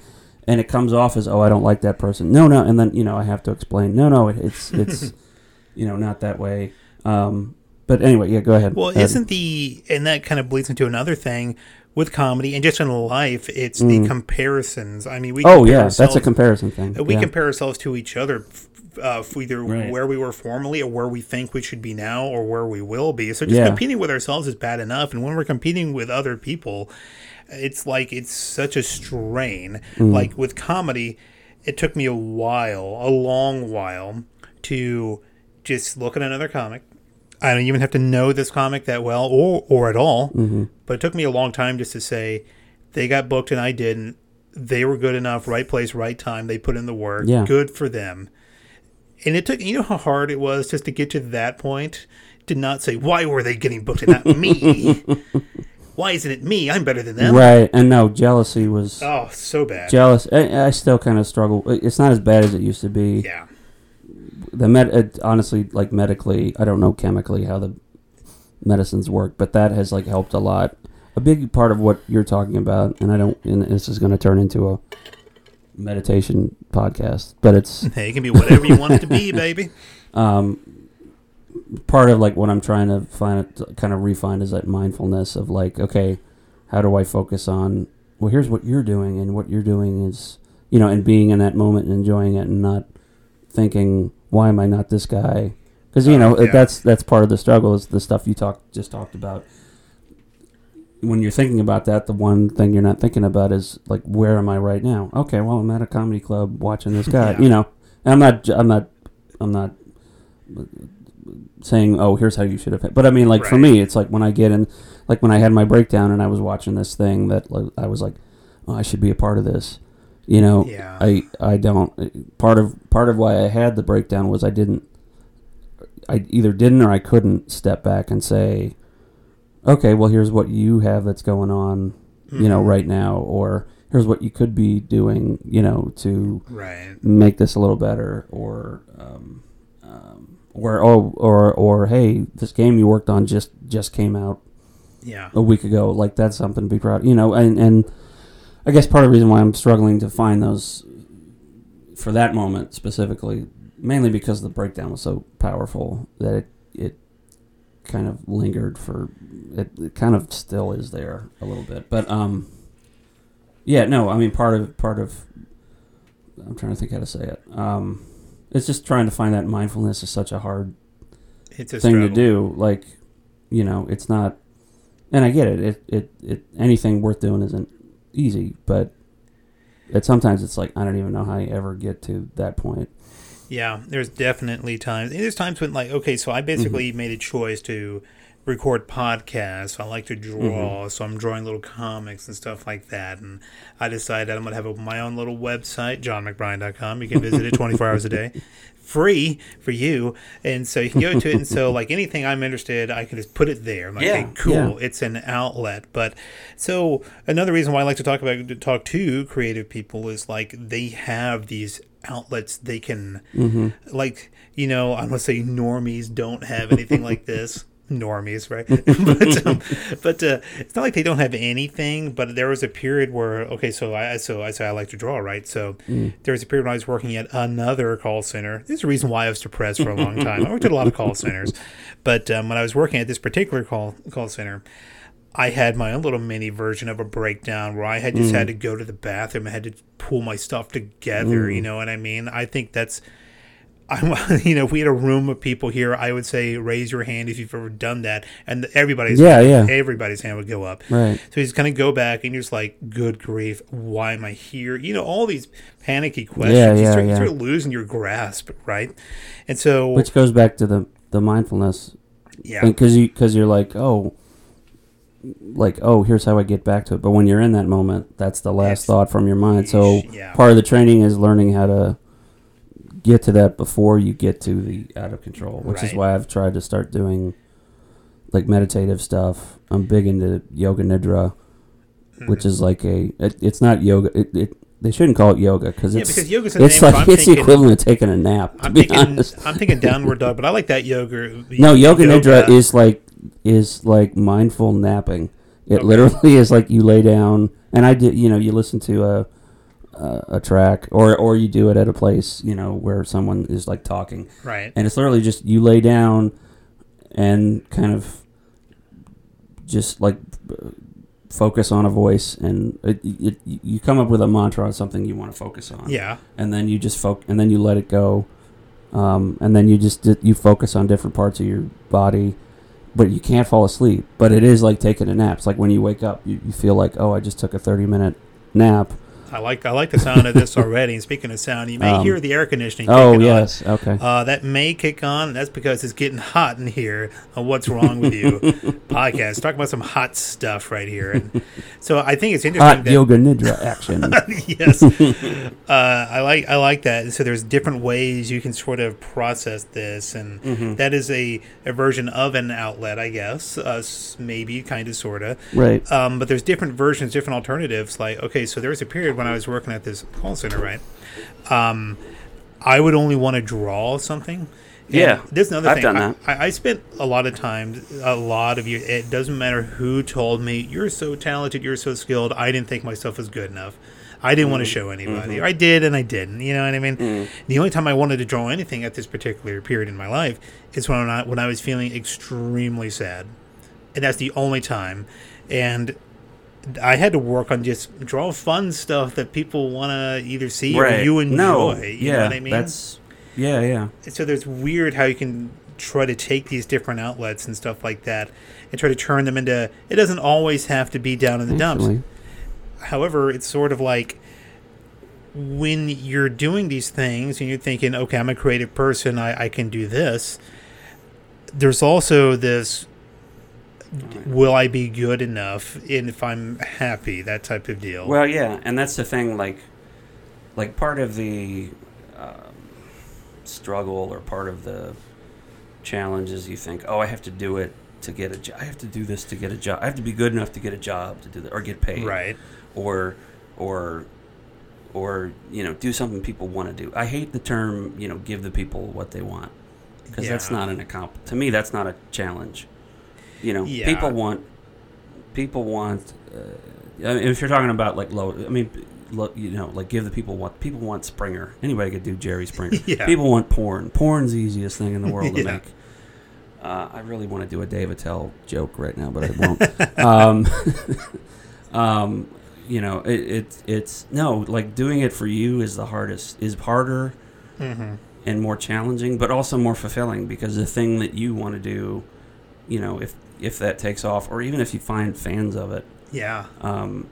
and it comes off as, oh, I don't like that person. No, no, and then, you know, I have to explain, no, no, it, it's, it's, you know, not that way. Um, but anyway, yeah, go ahead. Well, Ed. Isn't the, and that kind of bleeds into another thing with comedy and just in life, it's mm. the comparisons. I mean, we Oh, yeah, that's a comparison thing. We yeah. compare ourselves to each other. Uh, either right. where we were formerly or where we think we should be now or where we will be. So just yeah. competing with ourselves is bad enough. And when we're competing with other people, it's like it's such a strain. Mm. Like with comedy, it took me a while, a long while, to just look at another comic. I don't even have to know this comic that well or, or at all. Mm-hmm. But it took me a long time just to say they got booked and I didn't. They were good enough, right place, right time. They put in the work. Yeah. Good for them. And it took, you know how hard it was just to get to that point? Did not say, why were they getting booked and not me? Why isn't it me? I'm better than them. Right. And no, jealousy was... Oh, so bad. Jealous. I, I still kind of struggle. It's not as bad as it used to be. Yeah. The med, honestly, like medically, I don't know chemically how the medicines work, but that has like helped a lot. A big part of what you're talking about, and I don't, and this is going to turn into a... meditation podcast, but it's hey, it can be whatever you want it to be, baby. Um, part of like what I'm trying to find, kind of refine, is that mindfulness of like, okay, how do I focus on? Well, here's what you're doing, and what you're doing is, you know, and being in that moment and enjoying it, and not thinking, why am I not this guy? Because you know uh, yeah. that's that's part of the struggle is the stuff you talked just talked about. When you're thinking about that, the one thing you're not thinking about is like, where am I right now? Okay, well, I'm at a comedy club watching this guy, yeah. you know. And I'm not, I'm not, I'm not saying, oh, here's how you should have. But I mean, like right. for me, it's like when I get in, like when I had my breakdown and I was watching this thing that like, I was like, oh, I should be a part of this, you know. Yeah. I, I don't. Part of part of why I had the breakdown was I didn't. I either didn't or I couldn't step back and say. Okay, well, here's what you have that's going on, you know, right now, or here's what you could be doing, you know, to right. make this a little better, or um, um, or, or or or hey, this game you worked on just, just came out yeah. a week ago. Like, that's something to be proud of, you know. And and I guess part of the reason why I'm struggling to find those for that moment specifically, mainly because the breakdown was so powerful that it, it kind of lingered for it, it kind of still is there a little bit, but um yeah no I mean part of part of I'm trying to think how to say it, um it's just trying to find that mindfulness is such a hard it's a thing struggle. To do, like, you know, it's not, and I get it, it it it anything worth doing isn't easy, but it sometimes it's like I don't even know how you ever get to that point. Yeah, there's definitely times. There's times when, like, okay, so I basically mm-hmm. made a choice to record podcasts. I like to draw, mm-hmm. so I'm drawing little comics and stuff like that. And I decided that I'm going to have my own little website, john m c bride dot com. You can visit it twenty-four hours a day, free for you. And so you can go to it. And so, like, anything I'm interested, I can just put it there. I'm like, yeah, hey, cool, yeah. It's an outlet. But so another reason why I like to talk about to talk to creative people is, like, they have these outlets they can mm-hmm. like, you know, I'm gonna say normies don't have anything like this, normies, right? but um, but uh, it's not like they don't have anything, but there was a period where okay so I so I say I like to draw, right? So mm. there was a period when I was working at another call center. There's a reason why I was depressed for a long time. I worked at a lot of call centers, but um, when I was working at this particular call call center, I had my own little mini version of a breakdown where I had just mm. had to go to the bathroom. I had to pull my stuff together, mm. you know what I mean? I think that's, I, you know, if we had a room of people here, I would say raise your hand if you've ever done that. And everybody's, yeah, hand, yeah. everybody's hand would go up. Right. So you just kind of go back and you're just like, good grief, why am I here? You know, all these panicky questions. Yeah, yeah, you start, yeah. you start losing your grasp, right? And so... Which goes back to the, the mindfulness. Yeah. Because you, 'cause you're like, oh... like, oh, here's how I get back to it. But when you're in that moment, that's the last that's, thought from your mind. So yeah. part of the training is learning how to get to that before you get to the out of control, which right. is why I've tried to start doing, like, meditative stuff. I'm big into yoga nidra, mm-hmm. which is like a... It, it's not yoga. It, it They shouldn't call it yoga, cause yeah, it's, because yoga's it's name, like it's the equivalent of taking a nap, to I'm be thinking, honest. I'm thinking downward dog, but I like that yoga. No, yoga, yoga nidra is like... is like mindful napping. It okay. literally is like you lay down, and I did, you know, you listen to a a, a track, or, or you do it at a place, you know, where someone is like talking. Right. And it's literally just you lay down and kind of just like focus on a voice, and it, it, you come up with a mantra or something you want to focus on. Yeah. And then you just fo- and then you let it go. Um, and then you just you focus on different parts of your body. But you can't fall asleep. But it is like taking a nap. It's like when you wake up, you, you feel like, oh, I just took a thirty-minute nap. I like I like the sound of this already. And speaking of sound, you may um, hear the air conditioning kicking on. Oh, yes. On. Okay. Uh, that may kick on. That's because it's getting hot in here on What's Wrong With You podcast. Talking about some hot stuff right here. And so I think it's interesting. Hot that, yoga nidra action. Yes. uh, I like I like that. So there's different ways you can sort of process this. And mm-hmm. that is a, a version of an outlet, I guess. Uh, maybe, kind of, sort of. Right. Um, but there's different versions, different alternatives. Like, okay, so there was a period when When I was working at this call center, right? Um, I would only want to draw something. And yeah, there's another I've thing. Done that. I, I spent a lot of time, a lot of years. It doesn't matter who told me you're so talented, you're so skilled. I didn't think myself was good enough. I didn't mm. want to show anybody. Mm-hmm. I did and I didn't. You know what I mean? Mm. The only time I wanted to draw anything at this particular period in my life is when I when I was feeling extremely sad, and that's the only time. And I had to work on just draw fun stuff that people want to either see right. or you enjoy. No. You yeah, know what I mean? That's, yeah, yeah. So there's weird how you can try to take these different outlets and stuff like that and try to turn them into... It doesn't always have to be down in the Actually. dumps. However, it's sort of like when you're doing these things and you're thinking, okay, I'm a creative person, I, I can do this. There's also this... will I be good enough in if I'm happy, that type of deal. Well, yeah, and that's the thing, like like part of the um, struggle or part of the challenge is you think, oh, I have to do it to get a job. I have to do this to get a job. I have to be good enough to get a job to do that or get paid. Right. Or or or you know, do something people want to do. I hate the term, you know, give the people what they want, because yeah. that's not an accomplishment. To me, that's not a challenge. You know, yeah. people want people want. Uh, I mean, if you're talking about like low, I mean, low, you know, like give the people what people want. Springer. Anybody could do Jerry Springer. yeah. People want porn. Porn's the easiest thing in the world yeah. to make. Uh, I really want to do a Dave Attell joke right now, but I won't. um, um, you know, it, it, it's no like doing it for you is the hardest, is harder mm-hmm. and more challenging, but also more fulfilling, because the thing that you want to do, you know, if if that takes off, or even if you find fans of it, yeah, um,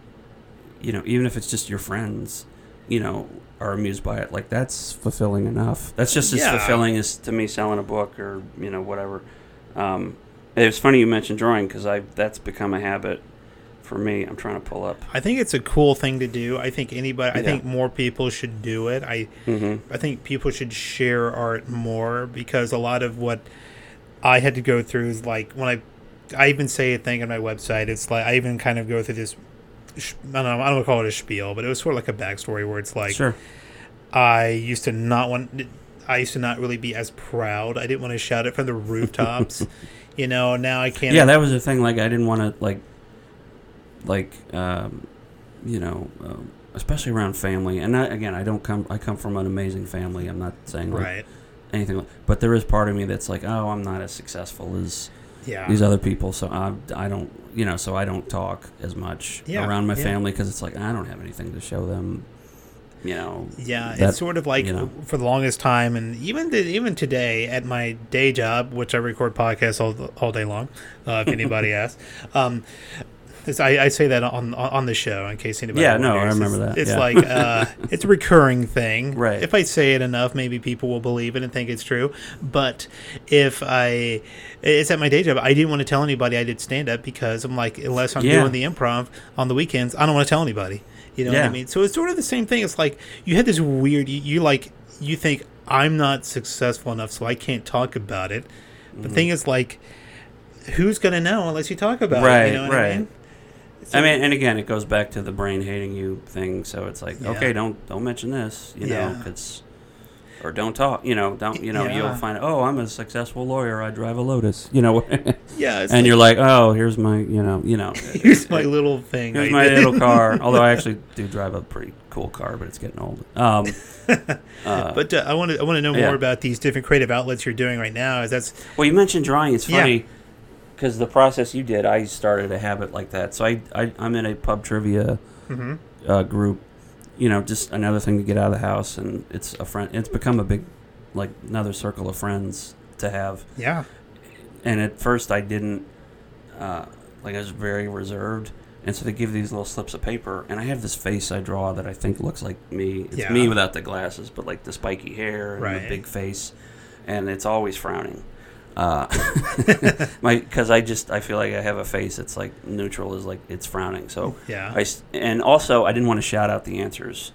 you know, even if it's just your friends, you know, are amused by it, like that's fulfilling enough. That's just as yeah. fulfilling as to me selling a book or you know whatever. Um, it's funny you mentioned drawing, because I that's become a habit for me. I'm trying to pull up. I think it's a cool thing to do. I think anybody. I yeah. think more people should do it. I mm-hmm. I think people should share art more, because a lot of what I had to go through is like when I I even say a thing on my website. It's like I even kind of go through this. I don't know, I don't want to call it a spiel, but it was sort of like a backstory where it's like sure. I used to not want. I used to not really be as proud. I didn't want to shout it from the rooftops. you know, now I can't. Yeah, that was the thing. Like, I didn't want to, like, like, um, you know, um, especially around family. And I, again, I don't come. I come from an amazing family. I'm not saying like, right anything, like, but there is part of me that's like, oh, I'm not as successful as yeah. these other people. So I, I don't, you know, so I don't talk as much yeah. around my yeah. family, because it's like I don't have anything to show them. You know, yeah, that, it's sort of like you know. for the longest time, and even the, even today at my day job, which I record podcasts all all day long. Uh, if anybody asks, um, I, I say that on on the show in case anybody. Yeah, no, I remember that. It's yeah. like uh, it's a recurring thing. Right. If I say it enough, maybe people will believe it and think it's true. But if I, it's at my day job. I didn't want to tell anybody I did stand up, because I'm like, unless I'm yeah. doing the improv on the weekends, I don't want to tell anybody. You know yeah. what I mean? So it's sort of the same thing. It's like you had this weird, you, you like, you think I'm not successful enough, so I can't talk about it. Mm-hmm. The thing is, like, who's going to know unless you talk about right, it? You know what right. I mean? So, I mean, and again, it goes back to the brain hating you thing. So it's like, yeah. okay, don't don't mention this, you yeah. know, cause, or don't talk, you know, don't, you know, yeah. you'll find, oh, I'm a successful lawyer. I drive a Lotus, you know. yeah. And like, you're like, oh, here's my, you know, you know, here's my little thing. Here's my little car. Although I actually do drive a pretty cool car, but it's getting old. Um, uh, but uh, I want to, I want to know yeah. more about these different creative outlets you're doing right now. Is that's well, you mentioned drawing. It's funny. Yeah. Because the process you did, I started a habit like that. So I, I, I'm in a pub trivia mm-hmm. uh, group, you know, just another thing to get out of the house. And it's a friend. It's become a big, like, another circle of friends to have. Yeah. And at first I didn't, uh, like, I was very reserved. And so they give these little slips of paper. And I have this face I draw that I think looks like me. It's yeah. me without the glasses, but, like, the spiky hair and right. the big face. And it's always frowning. Uh, my because I just I feel like I have a face that's like neutral is like it's frowning. So yeah. I and also I didn't want to shout out the answers,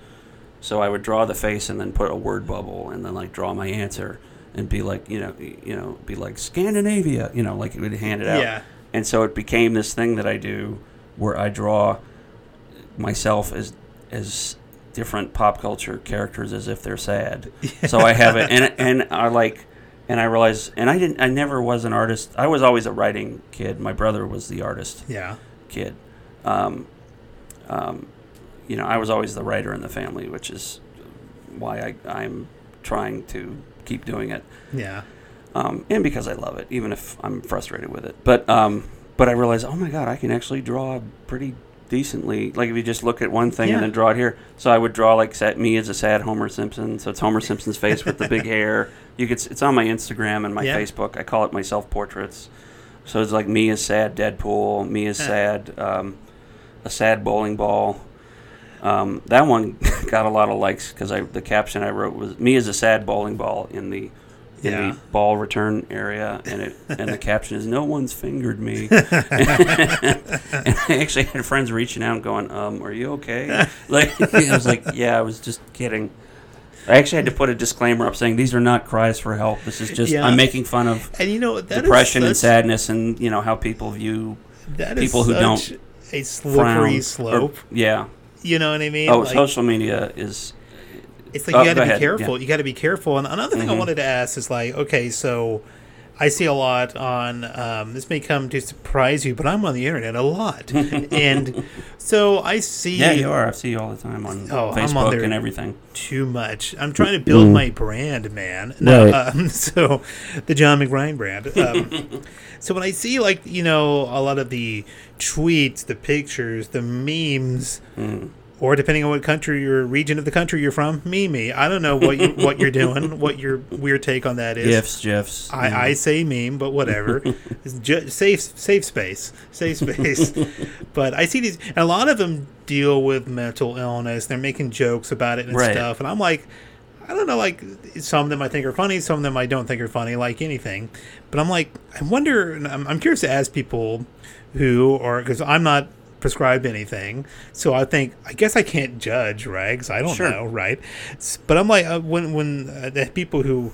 so I would draw the face and then put a word bubble and then like draw my answer and be like you know you know be like Scandinavia you know like it would hand it out. Yeah. And so it became this thing that I do where I draw myself as as different pop culture characters as if they're sad. Yeah. So I have it and and I like. And I realized, and I didn't, I never was an artist. I was always a writing kid. My brother was the artist yeah. kid. Um, um, you know, I was always the writer in the family, which is why I, I'm trying to keep doing it. Yeah. Um, and because I love it, even if I'm frustrated with it. But, um, but I realized, oh my God, I can actually draw pretty decently. Like if you just look at one thing yeah. and then draw it here. So I would draw like sad, me as a sad Homer Simpson. So it's Homer Simpson's face with the big hair. You could. It's on my Instagram and my yeah. Facebook. I call it my self-portraits. So it's like me as sad Deadpool, me as sad, um, a sad bowling ball. Um, that one got a lot of likes because I the caption I wrote was me as a sad bowling ball in the in yeah. the ball return area, and it and the caption is no one's fingered me. And I actually had friends reaching out and going, um, "Are you okay?" Like I was like, "Yeah, I was just kidding." I actually had to put a disclaimer up saying these are not cries for help. This is just yeah. I'm making fun of and you know, that depression and sadness and you know how people view that people is who don't a slippery frown. slope. Or, yeah, You know what I mean? Oh, like, social media is... It's like oh, you got to be ahead. careful. Yeah. You got to be careful. And another thing mm-hmm. I wanted to ask is like, okay, so I see a lot on, um, this may come to surprise you, but I'm on the internet a lot. And so I see. Yeah, you are. I see you all the time on oh, Facebook I'm on there and everything. Too much. I'm trying to build mm. my brand, man. No. Right. Um, so the John McBride brand. Um, so when I see like, you know, a lot of the tweets, the pictures, the memes, mm. or depending on what country or region of the country you're from, meme. I don't know what you, what you're doing, what your weird take on that is. GIFs, GIFs. I, yeah. I say meme, but whatever. It's ju- safe, safe space, safe space. But I see these, and a lot of them deal with mental illness. They're making jokes about it and right. stuff, and I'm like, I don't know, like some of them I think are funny, some of them I don't think are funny, like anything. But I'm like, I wonder. And I'm, I'm curious to ask people who are, because I'm not prescribed anything, so I think I guess I can't judge, right? Because I don't sure. know, right? But I'm like, uh, when when uh, the people who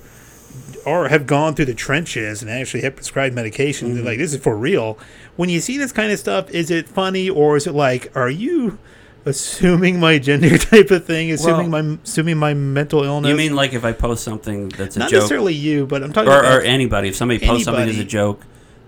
are have gone through the trenches and actually have prescribed medication, mm-hmm. they're like, this is for real. When you see this kind of stuff, is it funny or is it like, are you assuming my gender type of thing? Assuming well, my assuming my mental illness. You mean like if I post something that's a not joke? Not necessarily you, but I'm talking or, about or anybody. If somebody anybody. posts something as a joke.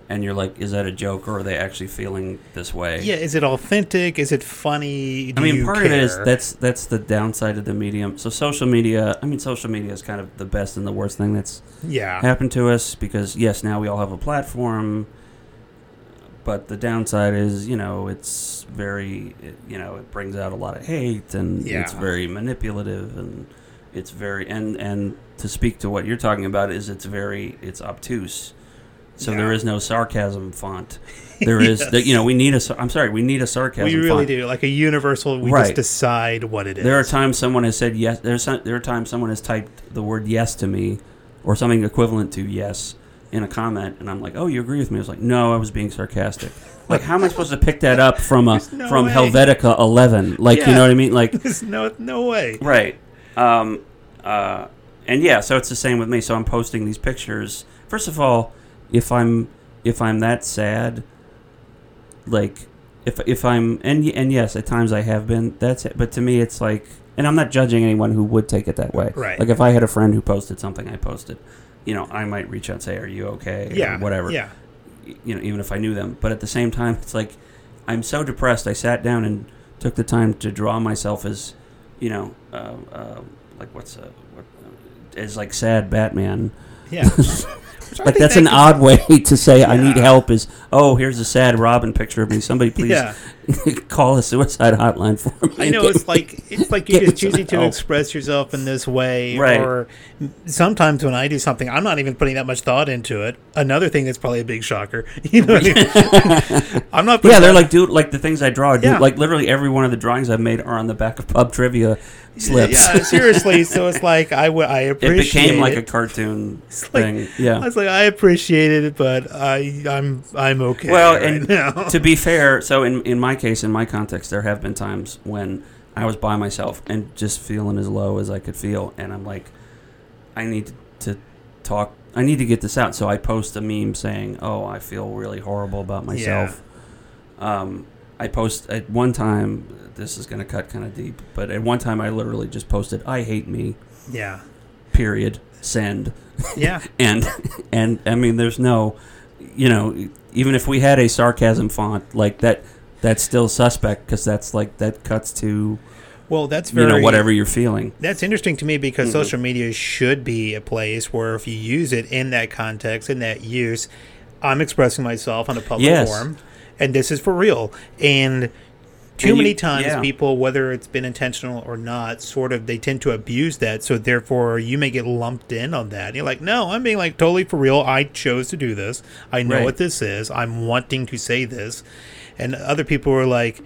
And you're like, is that a joke, or are they actually feeling this way? Yeah, is it authentic? Is it funny? Do I mean, part you care? of it is that's that's the downside of the medium. So social media, I mean, social media is kind of the best and the worst thing that's yeah. happened to us because, yes, now we all have a platform, but the downside is, you know, it's very, you know, it brings out a lot of hate, and yeah. it's very manipulative, and it's very, and, and to speak to what you're talking about is it's very, it's obtuse. So yeah. there is no sarcasm font. There yes. is, the, you know, we need a. I'm sorry, we need a sarcasm. font. We really font. do, like a universal. We right. just decide what it is. There are times someone has said yes. There's some, there are times someone has typed the word yes to me, or something equivalent to yes in a comment, and I'm like, oh, you agree with me? I was like, no, I was being sarcastic. Like, how am I supposed to pick that up from a no from way. Helvetica eleven? Like, yeah. you know what I mean? Like, there's no no way. Right. Um. Uh. And yeah, so it's the same with me. So I'm posting these pictures. First of all. If I'm if I'm that sad, like if if I'm and and yes, at times I have been. That's it. But to me, it's like, and I'm not judging anyone who would take it that way. Right. Like if I had a friend who posted something I posted, you know, I might reach out and say, "Are you okay?" Yeah. Or whatever. Yeah. You know, even if I knew them. But at the same time, it's like I'm so depressed. I sat down and took the time to draw myself as, you know, uh, uh, like what's a, what, as like sad Batman. Yeah. But that's that an odd way to say yeah. I need help is, oh, here's a sad Robin picture of me. Somebody please yeah. call the suicide hotline for me. I know, it's like it's like you're just choosing to help. express yourself in this way. Right. Or sometimes when I do something, I'm not even putting that much thought into it. Another thing that's probably a big shocker. You know what I mean? I'm not Yeah, they're like, dude, like the things I draw, dude, yeah. like literally every one of the drawings I've made are on the back of pub trivia slips. Yeah, seriously. So it's like, I, w- I appreciate it. Became like a cartoon like, thing. Yeah. I was like, I appreciate it, but I, I'm I'm okay. Well, right and now. To be fair, so in, in my case, in my context, there have been times when I was by myself and just feeling as low as I could feel. And I'm like, I need to talk. I need to get this out. So I post a meme saying, oh, I feel really horrible about myself. Yeah. Um, I post at one time, this is going to cut kind of deep, but at one time I literally just posted, I hate me. Yeah. Period. Send. Yeah. and, and I mean, there's no, you know, even if we had a sarcasm font like that, that's still suspect because that's like, that cuts to, well, that's very, you know, whatever you're feeling. That's interesting to me because mm-hmm. social media should be a place where if you use it in that context, in that use, I'm expressing myself on a public yes. forum. And this is for real. And too and you, many times yeah. people, whether it's been intentional or not, sort of they tend to abuse that. So therefore, you may get lumped in on that. And you're like, no, I'm being like totally for real. I chose to do this. I know right. what this is. I'm wanting to say this. And other people were like,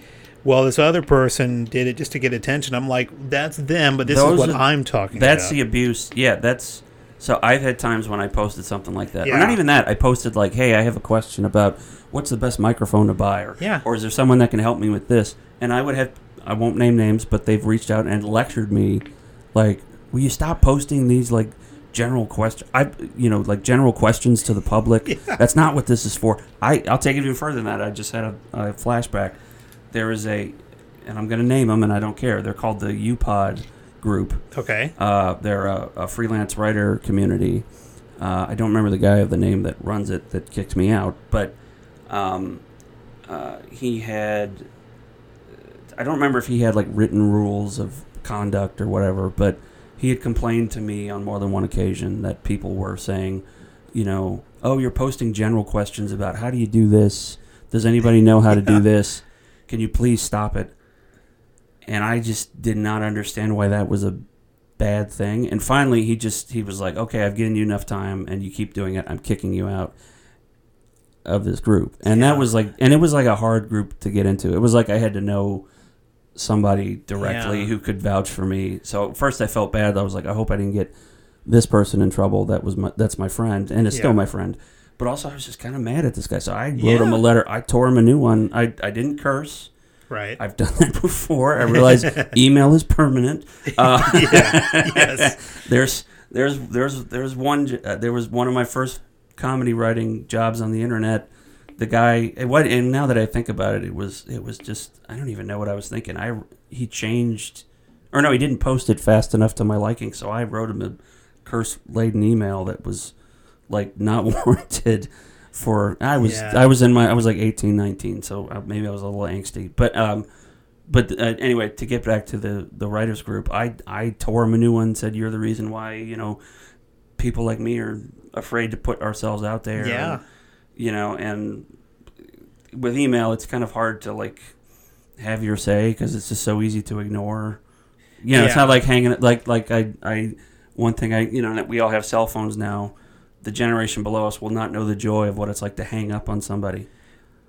well, this other person did it just to get attention. I'm like, that's them, but this Those is what are, I'm talking that's about. That's the abuse. Yeah, that's... So I've had times when I posted something like that. Yeah. Or not even that. I posted like, hey, I have a question about what's the best microphone to buy? Or, yeah. or is there someone that can help me with this? And I would have, I won't name names, but they've reached out and lectured me. Like, will you stop posting these like general questions? I, you know, like general questions to the public. Yeah. That's not what this is for. I, I'll take it even further than that. I just had a, a flashback. There is a, and I'm going to name them, and I don't care. They're called the U-Pod group. Okay. Uh, they're a, a freelance writer community. Uh, I don't remember the guy of the name that runs it that kicked me out, but um, uh, he had... I don't remember if he had, like, written rules of conduct or whatever, but he had complained to me on more than one occasion that people were saying, you know, oh, you're posting general questions about how do you do this? Does anybody know how to do this? Can you please stop it? And I just did not understand why that was a bad thing. And finally, he just, he was like, okay, I've given you enough time and you keep doing it. I'm kicking you out of this group. And yeah. that was like, and it was like a hard group to get into. It was like I had to know somebody directly yeah. who could vouch for me. So first I felt bad. I was like, I hope I didn't get this person in trouble. That was my, that's my friend. And it's yeah. still my friend. But also I was just kind of mad at this guy. So I wrote yeah. him a letter. I tore him a new one. I, I didn't curse. Right. I've done that before. I realized email is permanent. Uh, yeah. Yes. There's, there's, there's, there's one, uh, there was one of my first comedy writing jobs on the internet. The guy, what? And now that I think about it, it was it was just I don't even know what I was thinking. I he changed, or no, he didn't post it fast enough to my liking. So I wrote him a curse-laden email that was like not warranted. For I was yeah. I was in my I was like eighteen, nineteen, so maybe I was a little angsty. But um, but uh, anyway, to get back to the the writers group, I I tore him a new one. Said you're the reason why you know people like me are afraid to put ourselves out there. Yeah. And, you know, and with email, it's kind of hard to, like, have your say because it's just so easy to ignore. You know, yeah. it's not like hanging – like, like I, I – one thing I – you know, we all have cell phones now. The generation below us will not know the joy of what it's like to hang up on somebody.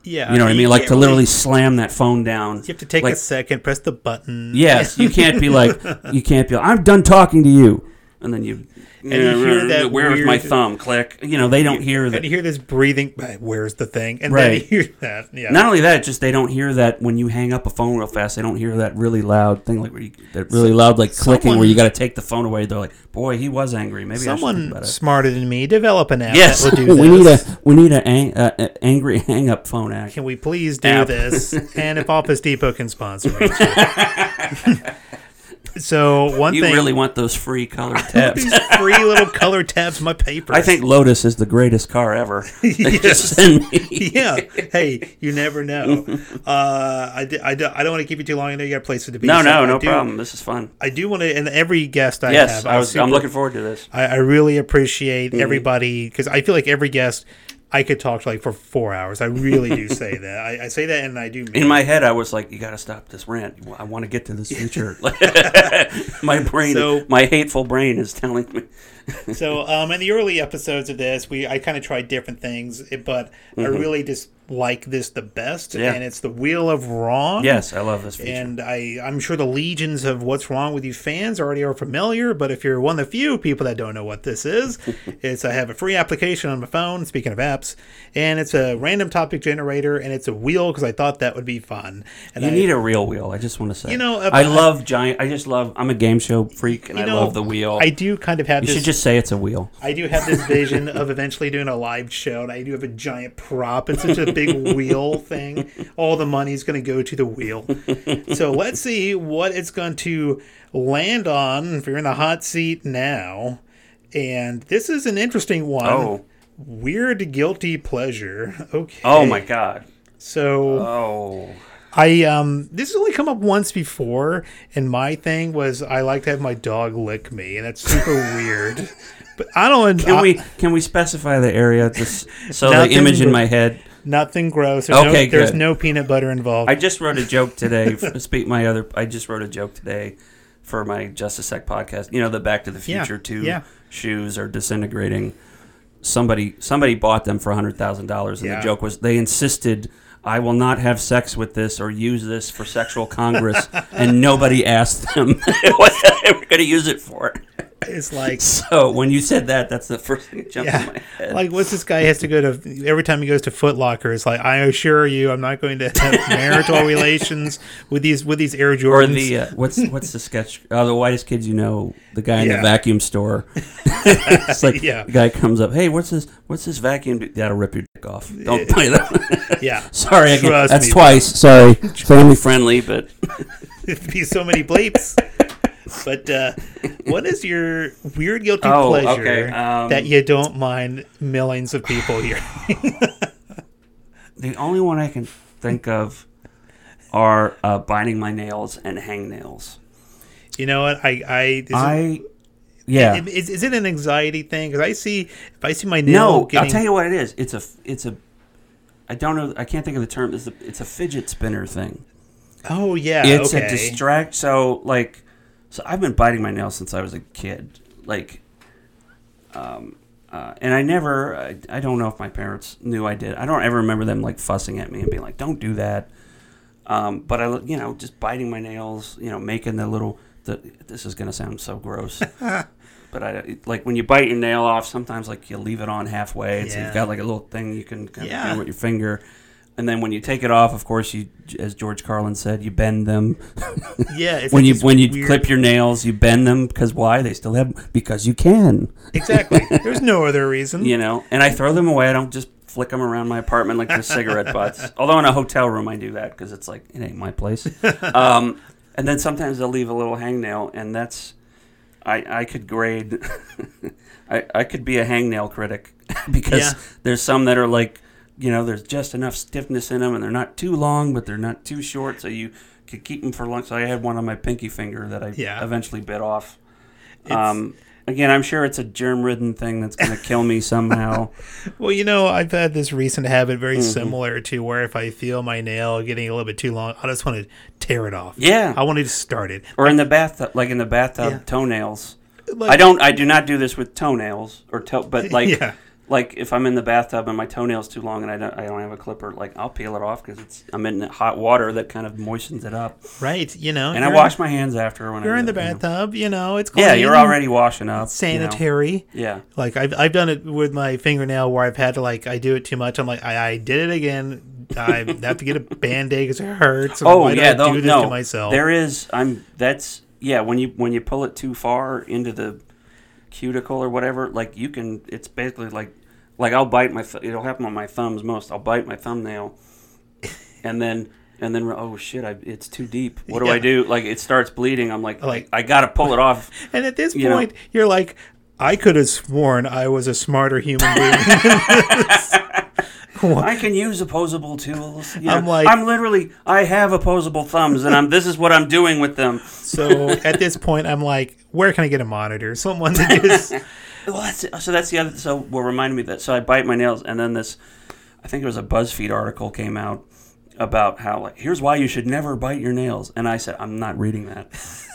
Yeah. You know what I mean? Like, to literally really, slam that phone down. You have to take like, a second, press the button. Yes. You can't be like – you can't be like, I'm done talking to you. And then you, you, and know, you hear that where's weird, my thumb? Click. You know, they don't you, hear that. And you hear this breathing, where's the thing? And right. then you hear that. Yeah. Not only that, just they don't hear that when you hang up a phone real fast. They don't hear that really loud thing, like where you, that really loud like someone, clicking where you got to take the phone away. They're like, boy, he was angry. Maybe someone I should think about it. Smarter than me develop an app. Yes, that will do we this. need a we need an uh, angry hang up phone app. Can we please do app. this? And if Office Depot can sponsor it. So one you thing you really want those free color tabs, these free little color tabs, my papers. I think Lotus is the greatest car ever. They yes. just send me. yeah. Hey, you never know. uh, I, I, I don't want to keep you too long. I know you got a place to be. No, so no, I no do, problem. This is fun. I do want to, and every guest I yes, have, I was, super, I'm looking forward to this. I, I really appreciate mm-hmm. everybody because I feel like every guest. I could talk like for four hours. I really do say that. I, I say that, and I do. Mean in my head, I was like, "You got to stop this rant. I want to get to this future." my brain, so, my hateful brain, is telling me. so, um, in the early episodes of this, we I kind of tried different things, but mm-hmm. I really just like this the best, yeah. and it's the Wheel of Wrong. Yes, I love this feature, and I I'm sure the legions of What's Wrong With You fans already are familiar. But if you're one of the few people that don't know what this is, it's I have a free application on my phone. Speaking of apps. And it's a random topic generator, and it's a wheel because I thought that would be fun. And you I, need a real wheel. I just want to say, you know, I love giant. I just love. I'm a game show freak, and I know, love the wheel. I do kind of have. You this, should just say it's a wheel. I do have this vision of eventually doing a live show, and I do have a giant prop. It's such a big wheel thing. All the money's going to go to the wheel. So let's see what it's going to land on. If you're in the hot seat now, and this is an interesting one. Oh. Weird guilty pleasure. Okay. Oh my god. So oh. I um this has only come up once before, and my thing was I like to have my dog lick me, and that's super weird. But I don't Can I, we can we specify the area just so the image in my head? Nothing gross. There's okay, no, there's no peanut butter involved. I just wrote a joke today. Speak my other I just wrote a joke today for my Just a Sec podcast. You know, the Back to the Future yeah, two yeah. shoes are disintegrating. Somebody somebody bought them for one hundred thousand dollars, and yeah. the joke was they insisted, I will not have sex with this or use this for sexual congress, and nobody asked them what they were going to use it for. It's like, so when you said that, that's the first thing that jumped yeah, in my head. Like, what's this guy has to go to every time he goes to Foot Locker? It's like, I assure you, I'm not going to have marital relations with these with these Air Jordans. Or the uh, what's what's the sketch? Oh, the Whitest Kids You Know, the guy in yeah. the vacuum store. It's like yeah. the guy comes up, hey, what's this? What's this vacuum? That'll rip your dick off. Don't play that. yeah, sorry, I get, that's me, twice. Bro. Sorry, family friendly, but it'd be so many bleeps. But uh, what is your weird guilty oh, pleasure okay. um, that you don't mind millions of people hearing? The only one I can think of are uh, biting my nails and hangnails. You know what? I I, is I it, yeah. Is, is it an anxiety thing? Because I see if I see my nail. No, getting... I'll tell you what it is. It's a it's a. I don't know. I can't think of the term. It's a, it's a fidget spinner thing. Oh yeah, it's okay. a distract. So like. So I've been biting my nails since I was a kid, like, um, uh, and I never, I, I don't know if my parents knew I did. I don't ever remember them, like, fussing at me and being like, don't do that. Um, but I, you know, just biting my nails, you know, making the little, the, this is going to sound so gross, but I, like, when you bite your nail off, sometimes, like, you leave it on halfway, and yeah. so you've got, like, a little thing you can kind yeah. of do with your finger. And then when you take it off, of course, you, as George Carlin said, you bend them. Yeah. It's when like you when you weird... clip your nails, you bend them because why? They still have because you can. Exactly. There's no other reason. You know. And I throw them away. I don't just flick them around my apartment like they're cigarette butts. Although in a hotel room, I do that because it's like it ain't my place. Um, and then sometimes they'll leave a little hangnail, and that's I I could grade. I I could be a hangnail critic because yeah. there's some that are like. You know, there's just enough stiffness in them, and they're not too long, but they're not too short, so you could keep them for long. So I had one on my pinky finger that I yeah. eventually bit off. Um, again, I'm sure it's a germ-ridden thing that's going to kill me somehow. Well, you know, I've had this recent habit very mm-hmm. similar to where if I feel my nail getting a little bit too long, I just want to tear it off. Yeah. I want to start it. Or like, in the bathtub, like in the bathtub, yeah. toenails. Like, I don't. I do not do this with toenails, or toe, but like... Yeah. Like, if I'm in the bathtub and my toenail's too long and I don't, I don't have a clipper, like, I'll peel it off because I'm in hot water that kind of moistens it up. Right, you know. And I wash my hands after. When You're I in the bathtub, you know, you know it's clean. Yeah, you're already washing up. It's sanitary. You know? Yeah. Like, I've, I've done it with my fingernail where I've had to, like, I do it too much. I'm like, I, I did it again. I have to get a Band-Aid because it hurts. And oh, why yeah. do I do this no, to myself? There is, I'm, that's, yeah, when you when you pull it too far into the... cuticle or whatever, like you can, it's basically like like I'll bite my th- it'll happen on my thumbs most. I'll bite my thumbnail and then and then oh shit, I, it's too deep, what yeah. do I do? Like it starts bleeding. I'm like, like I gotta pull it off. And at this you point know? You're like, I could have sworn I was a smarter human being. I can use opposable tools. You know, I'm like, I'm literally, I have opposable thumbs, and I'm. This is what I'm doing with them. So at this point, I'm like, where can I get a monitor? Someone that is. Well, that's so. That's the other. So what reminded me that. So I bite my nails, and then this. I think it was a BuzzFeed article came out about how like here's why you should never bite your nails, and I said I'm not reading that.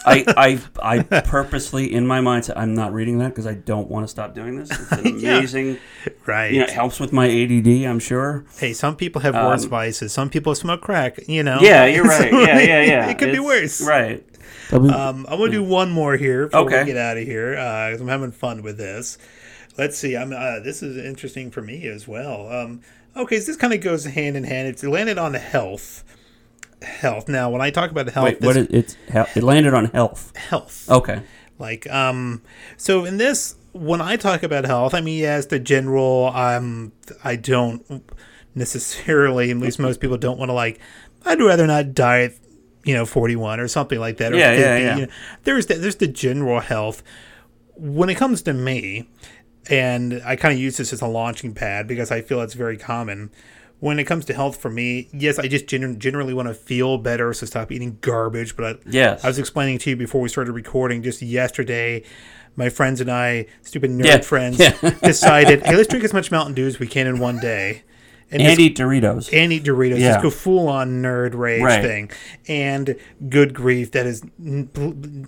I I I purposely in my mind said I'm not reading that because I don't want to stop doing this. It's amazing, yeah. right? You know, it helps with my A D D, I'm sure. Hey, some people have um, worse vices. Some people smoke crack. You know. Yeah, you're right. yeah, yeah, yeah. It could it's, be worse. Right. Um, I'm gonna do one more here before okay. we get out of here because uh, I'm having fun with this. Let's see. I'm. Uh, this is interesting for me as well. Um, Okay, so this kind of goes hand in hand. It's landed on health. Health. Now, when I talk about health... Wait, what is, it's, it landed on health. Health. Okay. Like, um, so in this, when I talk about health, I mean, as the general, um, I don't necessarily, at least most people don't want to, like, I'd rather not diet, you know, forty-one or something like that. Or yeah, yeah, yeah. You know, there's, the, there's the general health. When it comes to me... And I kind of use this as a launching pad because I feel it's very common. When it comes to health for me, yes, I just gen- generally want to feel better, so stop eating garbage. But I, yes. I was explaining to you before we started recording just yesterday, my friends and I, stupid nerd yeah. friends, yeah. decided, hey, let's drink as much Mountain Dew as we can in one day. And, and just, eat Doritos. And eat Doritos. Yeah. Just go full-on nerd rage right. thing. And good grief, that is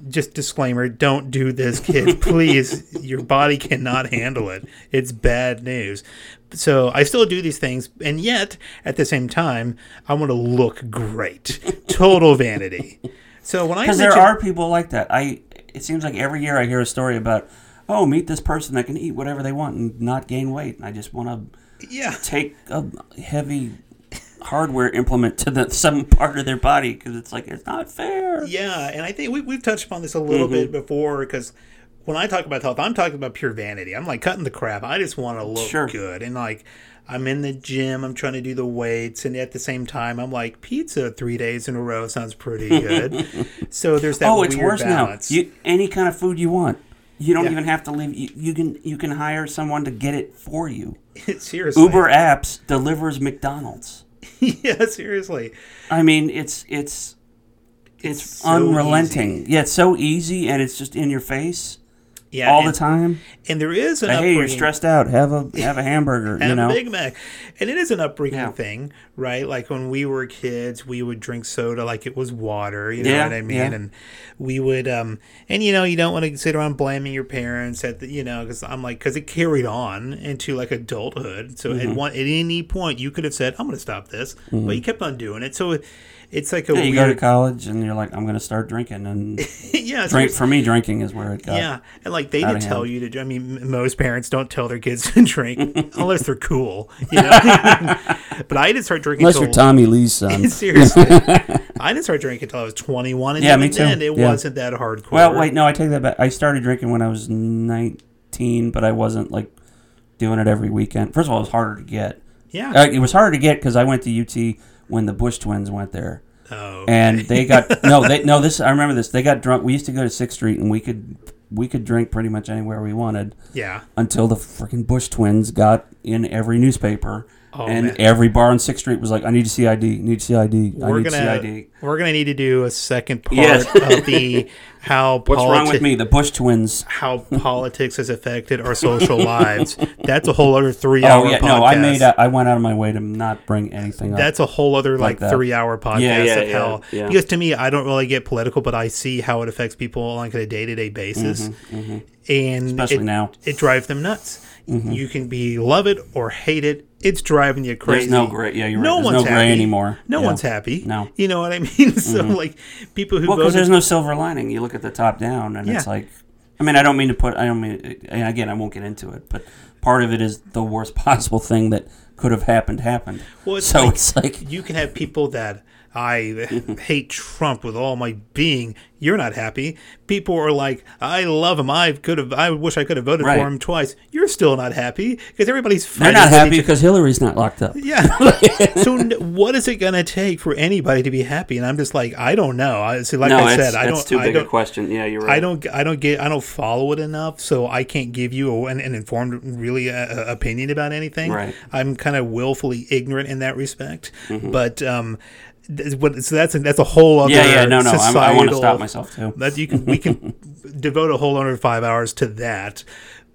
just disclaimer, don't do this, kid. Please, your body cannot handle it. It's bad news. So I still do these things, and yet, at the same time, I want to look great. Total vanity. So when I Because there are people like that. I it seems like every year I hear a story about, oh, meet this person that can eat whatever they want and not gain weight. And I just want to yeah. take a heavy hardware implement to the, some part of their body because it's like, it's not fair. Yeah, and I think we, we've touched upon this a little mm-hmm. bit before because when I talk about health, I'm talking about pure vanity. I'm like cutting the crap. I just want to look sure. good. And like, I'm in the gym, I'm trying to do the weights, and at the same time, I'm like, pizza three days in a row sounds pretty good. So there's that. Oh, weird it's worse balance. Now. You, any kind of food you want, you don't yeah. even have to leave. You, you can you can hire someone to get it for you. Seriously, Uber apps delivers McDonald's. Yeah, seriously. I mean, it's it's it's, it's so unrelenting. Easy. Yeah, it's so easy, and it's just in your face. Yeah, all and, the time, and there is an. Hey, upbringing. You're stressed out. Have a have a hamburger. have you know? a Big Mac, and it is an upbringing yeah. thing, right? Like when we were kids, we would drink soda like it was water. You know yeah, what I mean? Yeah. And we would, um, and you know, you don't want to sit around blaming your parents at the, you know, because I'm like, because it carried on into like adulthood. So mm-hmm. at one, at any point, you could have said, "I'm going to stop this," mm-hmm. but you kept on doing it. So. It, It's like a yeah, you weird... go to college and you're like, I'm going to start drinking. And yeah, drink, for me, drinking is where it got. Yeah. And like they didn't tell you to, I mean, most parents don't tell their kids to drink unless they're cool. You know? But I didn't start drinking. Unless till, you're Tommy Lee's son. Seriously. I didn't start drinking until I was twenty-one. And yeah, me too. Then it yeah. wasn't that hardcore. Well, wait, no, I take that back. I started drinking when I was nineteen, but I wasn't like doing it every weekend. First of all, it was harder to get. Yeah. Uh, it was harder to get because I went to U T. When the Bush twins went there. Oh. Okay. And they got no, they no this I remember this. They got drunk. We used to go to Sixth Street and we could we could drink pretty much anywhere we wanted. Yeah. Until the freaking Bush twins got in every newspaper. Oh, and man. Every bar on Sixth Street was like, I need to see I D, need to see I D, we're I need gonna, to see I D. We're gonna need to do a second part yes. of the how politi- What's wrong with me? The Bush twins. How politics has affected our social lives. That's a whole other three hour oh, yeah, podcast. No, I made a, I went out of my way to not bring anything up. That's a whole other like, like three hour podcast yeah, yeah, of yeah, hell. Yeah. Because to me, I don't really get political, but I see how it affects people on like a day to day basis. Mm-hmm, mm-hmm. And especially it, now. It drives them nuts. Mm-hmm. You can be love it or hate it. It's driving you crazy. There's no gray. Yeah, you're no right. There's one's no gray happy. Anymore. No yeah. one's happy. No. You know what I mean? So, mm-hmm. like, people who Well, because there's no silver lining. You look at the top down, and yeah. it's like... I mean, I don't mean to put... I don't mean... And again, I won't get into it, but part of it is the worst possible thing that could have happened happened. Well, it's so like, it's like... You can have people that... I hate Trump with all my being. You're not happy. People are like, I love him. I could have. I wish I could have voted right. for him twice. You're still not happy because everybody's. They're not happy because Hillary's not locked up. Yeah. So what is it going to take for anybody to be happy? And I'm just like, I don't know. I see. Like no, I said, I don't. That's too big a question. Yeah, you're right. I don't. I don't get. I don't follow it enough, so I can't give you a, an, an informed, really, a, a opinion about anything. Right. I'm kind of willfully ignorant in that respect, mm-hmm. but. um So that's a, that's a whole other yeah yeah no no I'm, I want to stop myself too. That you can we can devote a whole other five hours to that,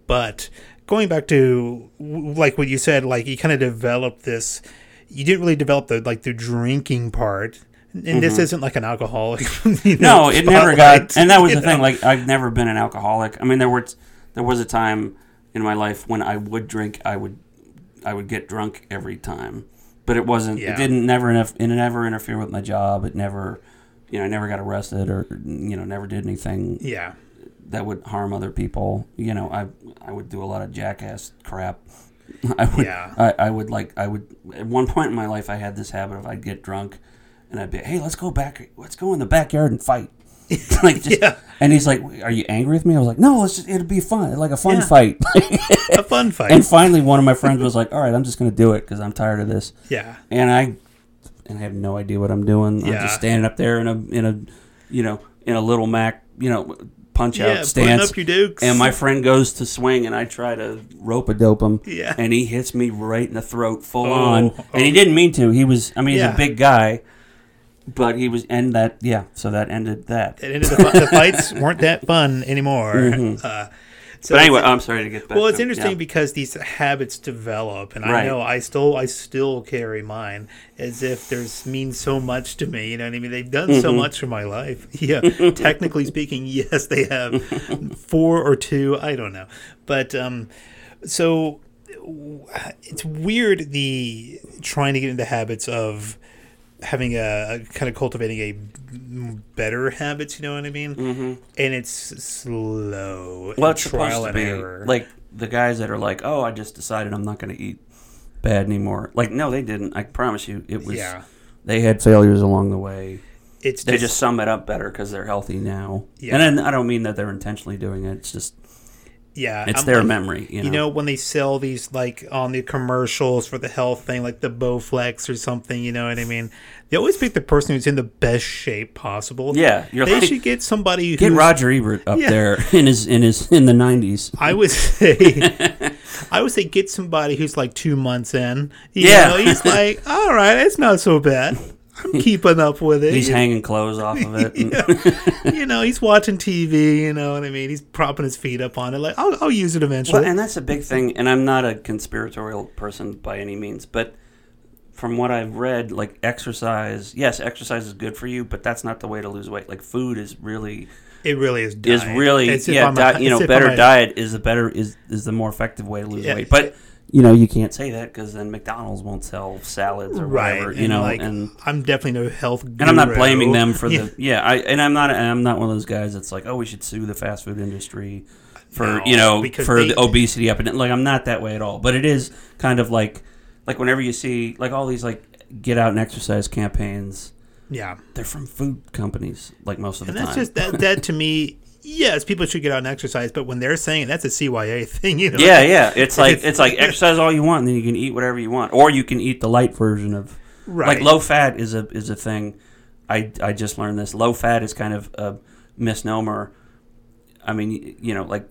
but going back to like what you said, like you kind of developed this. You didn't really develop the like the drinking part, and mm-hmm. this isn't like an alcoholic. You know, no, it never got. And that was the know? thing. Like I've never been an alcoholic. I mean, there were there was a time in my life when I would drink. I would I would get drunk every time. But it wasn't. Yeah. It didn't never enough. It never interfered with my job. It never, you know, I never got arrested or you know never did anything. Yeah. That would harm other people. You know, I I would do a lot of jackass crap. I would. Yeah. I, I would like. I would. At one point in my life, I had this habit of I'd get drunk, and I'd be, hey, let's go back. Let's go in the backyard and fight. Like just, yeah. And he's like, are you angry with me? I was like, no, let's just, it'll be fun. Like a fun yeah. fight. A fun fight. And finally, one of my friends was like, all right, I'm just going to do it because I'm tired of this. Yeah. And I and I have no idea what I'm doing. Yeah. I'm just standing up there in a, in a you know, in a little Mac, you know, punch yeah, out stance. Putting up your dukes. And my friend goes to swing and I try to rope-a-dope him. Yeah. And he hits me right in the throat full oh, on. Oh. And he didn't mean to. He was, I mean, yeah. he's a big guy. But he was, and that, yeah, so that ended that. That ended the, the fights weren't that fun anymore. Mm-hmm. Uh, so but anyway, I'm sorry to get back. Well, it's to, interesting yeah. because these habits develop, and right. I know I still, I still carry mine as if there's mean so much to me. You know what I mean? They've done mm-hmm. so much for my life. Yeah, technically speaking, yes, they have four or two. I don't know, but um, so it's weird the trying to get into habits of. having a, a kind of cultivating a better habits, you know what I mean? Mm-hmm. And it's slow. Well, it's trial and error. Like the guys that are like, oh, I just decided I'm not going to eat bad anymore. Like, no, they didn't. I promise you, it was. Yeah. They had failures along the way. It's just, they just sum it up better because they're healthy now. Yeah. And I don't mean that they're intentionally doing it. It's just. Yeah, it's I'm, their memory. You know? You know, when they sell these, like, on the commercials for the health thing, like the Bowflex or something, you know what I mean? They always pick the person who's in the best shape possible. Yeah. You're they like, should get somebody who's... Get Roger Ebert up yeah. there in his in his in the nineties. I would say... I would say get somebody who's, like, two months in. You yeah. know, he's like, all right, it's not so bad. I'm keeping up with it. He's hanging clothes off of it. Yeah. You know, he's watching T V, you know what I mean? He's propping his feet up on it. Like, I'll, I'll use it eventually. Well, and that's a big thing, and I'm not a conspiratorial person by any means, but from what I've read, like exercise, yes, exercise is good for you, but that's not the way to lose weight. Like food is really... It really is diet. Is really, it's yeah, di- a, you know, better my... diet is the better is, is the more effective way to lose yeah. weight. But... You know, you can't say that because then McDonald's won't sell salads or right. whatever. You and know, like, and I'm definitely no health guru. And I'm not blaming them for yeah. the yeah. I and I'm not. And I'm not one of those guys that's like, oh, we should sue the fast food industry for no, you know for they, the obesity epidemic. Like, I'm not that way at all. But it is kind of like like whenever you see like all these like get out and exercise campaigns. Yeah, they're from food companies like most of and the that's time. Just that that to me. Yes, people should get out and exercise, but when they're saying it, that's a C Y A thing, you know. Yeah, yeah. It's like it's like exercise all you want, and then you can eat whatever you want, or you can eat the light version of right. Like low fat is a is a thing. I, I just learned this. Low fat is kind of a misnomer. I mean, you know, like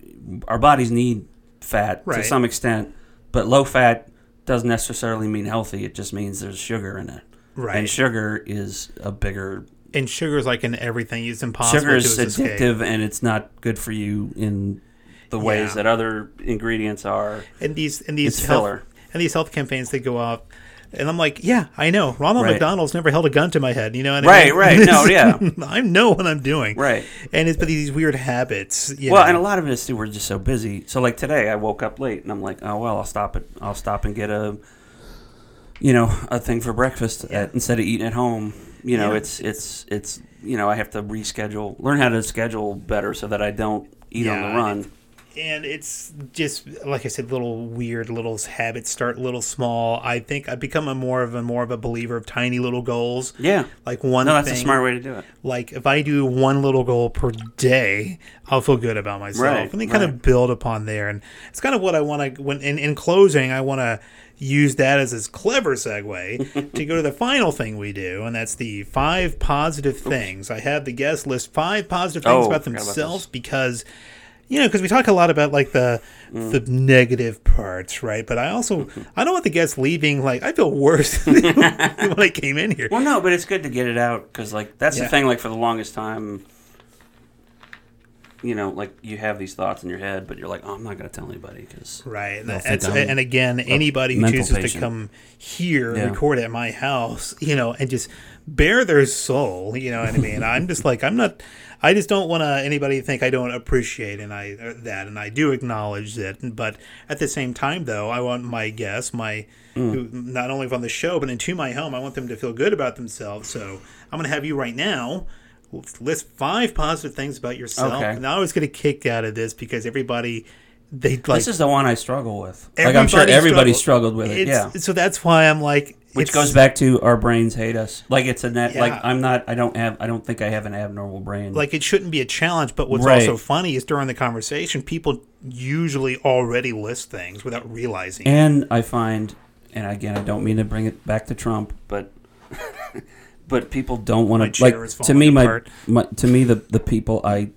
our bodies need fat right. to some extent, but low fat doesn't necessarily mean healthy. It just means there's sugar in it, right? And sugar is a bigger. And sugar is like in everything. It's impossible to escape. Sugar is addictive, and it's not good for you in the ways yeah. that other ingredients are. And these and these it's health, filler. And these health campaigns that go off, and I'm like, yeah, I know. Ronald right. McDonald's never held a gun to my head, you know what I right, mean? Right, right. No, yeah. I know what I'm doing. Right. And it's but these weird habits. You well, know. And a lot of it is too, we're just so busy. So like today, I woke up late, and I'm like, oh well, I'll stop it. I'll stop and get a, you know, a thing for breakfast yeah. at, instead of eating at home. You know, yeah. it's, it's, it's, you know, I have to reschedule, learn how to schedule better so that I don't eat yeah, on the run. And it's just, like I said, little weird little habits start little small. I think I've become a more of a more of a believer of tiny little goals. Yeah. Like one no, that's thing, a smart way to do it. Like if I do one little goal per day, I'll feel good about myself. Right, and then kind right. of build upon there. And it's kind of what I want to, when in, in closing, I want to use that as this clever segue to go to the final thing we do, and that's the five positive things. Oops. I have the guest list five positive things oh, about themselves about because... You know, because we talk a lot about, like, the mm. the negative parts, right? But I also, I don't want the guests leaving, like, I feel worse than when I came in here. Well, no, but it's good to get it out, because, like, that's yeah. the thing, like, for the longest time, you know, like, you have these thoughts in your head, but you're like, oh, I'm not going to tell anybody, because... Right, and, and again, anybody who chooses patient. to come here, yeah. record at my house, you know, and just... bare their soul, you know what I mean? I'm just like, I'm not, I just don't want to anybody to think I don't appreciate and I that, and I do acknowledge that, but at the same time, though, I want my guests, my, mm. who, not only from the show, but into my home, I want them to feel good about themselves, so I'm going to have you right now list five positive things about yourself, okay. and I was going to kick out of this because everybody... They, like, this is the one I struggle with. Like I'm sure everybody struggled, struggled with it. It's, yeah. So that's why I'm like, which goes back to our brains hate us. Like it's a net. Yeah. Like I'm not. I don't have. I don't think I have an abnormal brain. Like it shouldn't be a challenge. But what's right. also funny is during the conversation, people usually already list things without realizing. And I find, and again, I don't mean to bring it back to Trump, but but people don't want to. Like to me, my, my to me the the people I